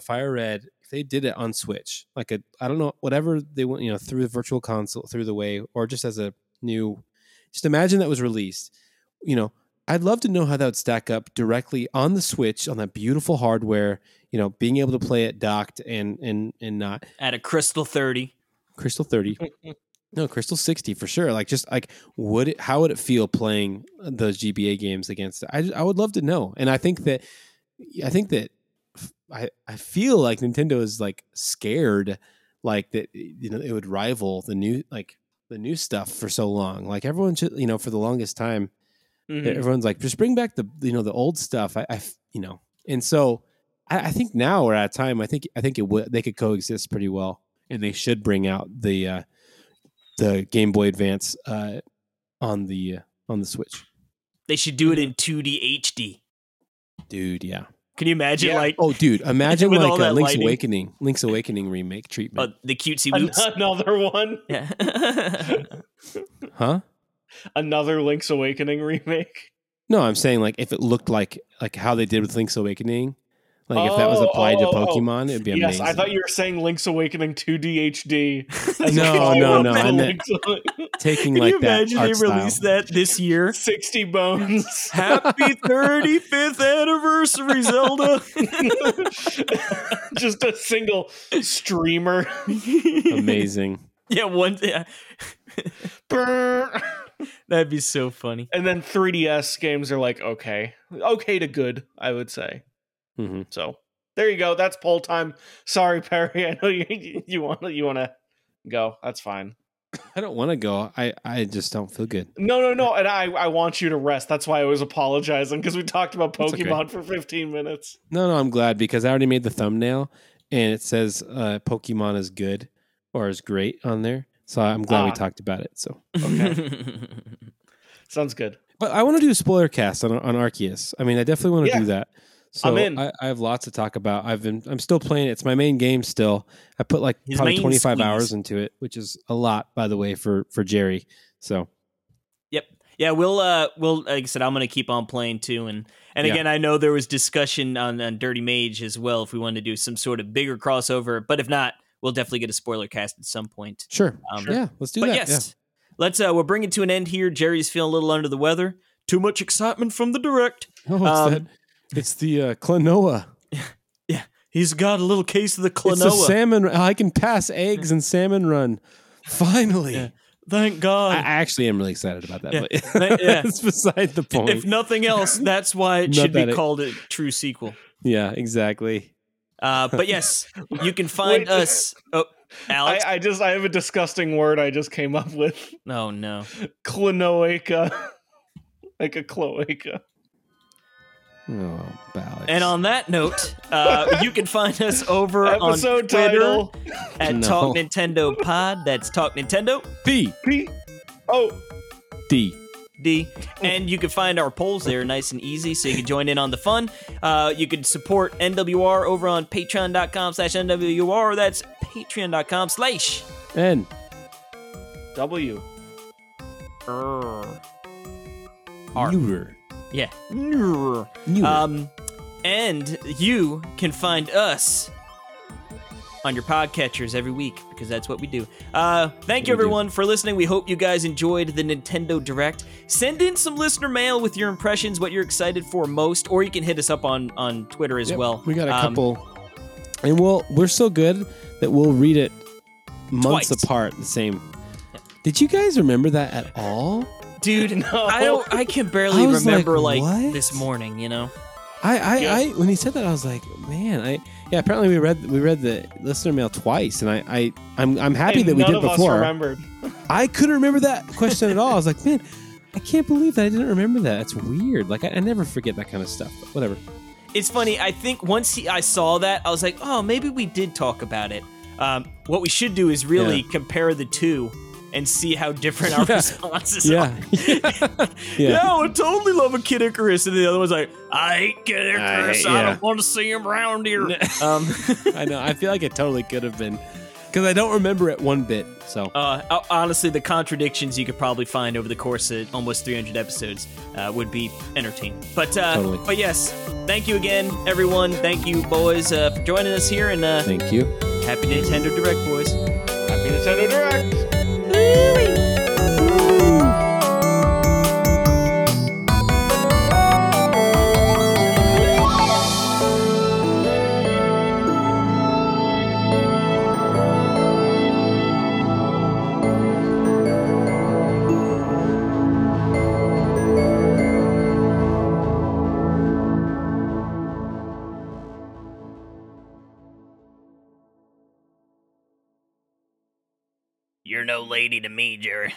Fire Red, they did it on Switch, like I don't know, whatever they want, you know, through the Virtual Console, through the way, or just as a new, just imagine that was released, you know, I'd love to know how that would stack up directly on the Switch, on that beautiful hardware, you know, being able to play it docked and not at a Crystal 30. No, Crystal 60 for sure. Like, just like, how would it feel playing those GBA games against it? I would love to know. And I think that I feel like Nintendo is like scared, like that, you know, it would rival the new stuff for so long. Like, everyone should, you know, for the longest time, everyone's like, just bring back the, you know, the old stuff. I you know, and so I think now we're at a time. I think it would, they could coexist pretty well, and they should bring out the Game Boy Advance on the Switch. They should do it in 2D HD. Dude, yeah. Can you imagine like... Oh, dude, imagine with like a Link's Awakening remake treatment. The cutesy boots. Another one? Yeah. Huh? Another Link's Awakening remake? No, I'm saying like if it looked like how they did with Link's Awakening, like if that was applied to Pokemon, it'd be amazing. Yes, I thought you were saying Link's Awakening 2D HD. No. I meant taking like that. Can you imagine they released that this year? 60 bones. Happy 35th anniversary, Zelda. Just a single streamer. Amazing. Yeah, one thing. That'd be so funny. And then 3DS games are like, okay to good, I would say. Mm-hmm. So there you go. That's poll time. Sorry, Perry. I know you want to go. That's fine. I don't want to go. I just don't feel good. No. And I want you to rest. That's why I was apologizing, because we talked about Pokemon for 15 minutes. No, I'm glad, because I already made the thumbnail and it says Pokemon is good or is great on there. So I'm glad we talked about it. So okay. Sounds good. But I want to do a spoiler cast on Arceus. I mean, I definitely want to do that. So I'm in. I have lots to talk about. I'm still playing it. It's my main game still. I put like probably 25 hours into it, which is a lot, by the way, for Jerry. So yep. Yeah, we'll like I said, I'm gonna keep on playing too. And again, I know there was discussion on Dirty Mage as well if we wanted to do some sort of bigger crossover, but if not, we'll definitely get a spoiler cast at some point. Sure. Yeah, let's do that. Yes. Yeah. Let's we'll bring it to an end here. Jerry's feeling a little under the weather. Too much excitement from the direct. Oh, what's that? It's the Klonoa. Yeah, he's got a little case of the Klonoa. It's a salmon. I can pass eggs and salmon run. Finally. Yeah. Thank God. I actually am really excited about that. Yeah. But that's beside the point. If nothing else, that's why it should be called a true sequel. Yeah, exactly. But yes, you can find us. Oh, Alex? I have a disgusting word I just came up with. Oh, no. Klonoaca. Like a cloaca. Oh, Alex. And on that note, you can find us over on Twitter title. At Talk Nintendo Pod. That's Talk Nintendo. P-O-D. And you can find our polls there nice and easy, so you can join in on the fun. You can support NWR over on patreon.com/NWR. That's patreon.com/NWR. Yeah. And you can find us on your podcatchers every week, because that's what we do. Thank you, everyone, for listening. We hope you guys enjoyed the Nintendo Direct. Send in some listener mail with your impressions, what you're excited for most, or you can hit us up on Twitter as well. We got a couple. And we're so good that we'll read it months apart the same. Yeah. Did you guys remember that at all? Dude, no. I can barely remember like this morning, you know. I when he said that, I was like, man, apparently we read the listener mail twice, and I'm happy that we did before. None of us remembered. I couldn't remember that question at all. I was like, man, I can't believe that I didn't remember that. That's weird. Like I never forget that kind of stuff, but whatever. It's funny, I think once I saw that, I was like, oh, maybe we did talk about it. What we should do is really compare the two. And see how different our responses are. Yeah, I would totally love a Kid Icarus. And the other one's like, I hate Kid Icarus. I don't want to see him around here. I know. I feel like it totally could have been. Because I don't remember it one bit. So honestly, the contradictions you could probably find over the course of almost 300 episodes would be entertaining. But yes, thank you again, everyone. Thank you, boys, for joining us here. And thank you. Happy Nintendo Direct, boys. Happy Nintendo Direct. You're no lady to me, Jerry.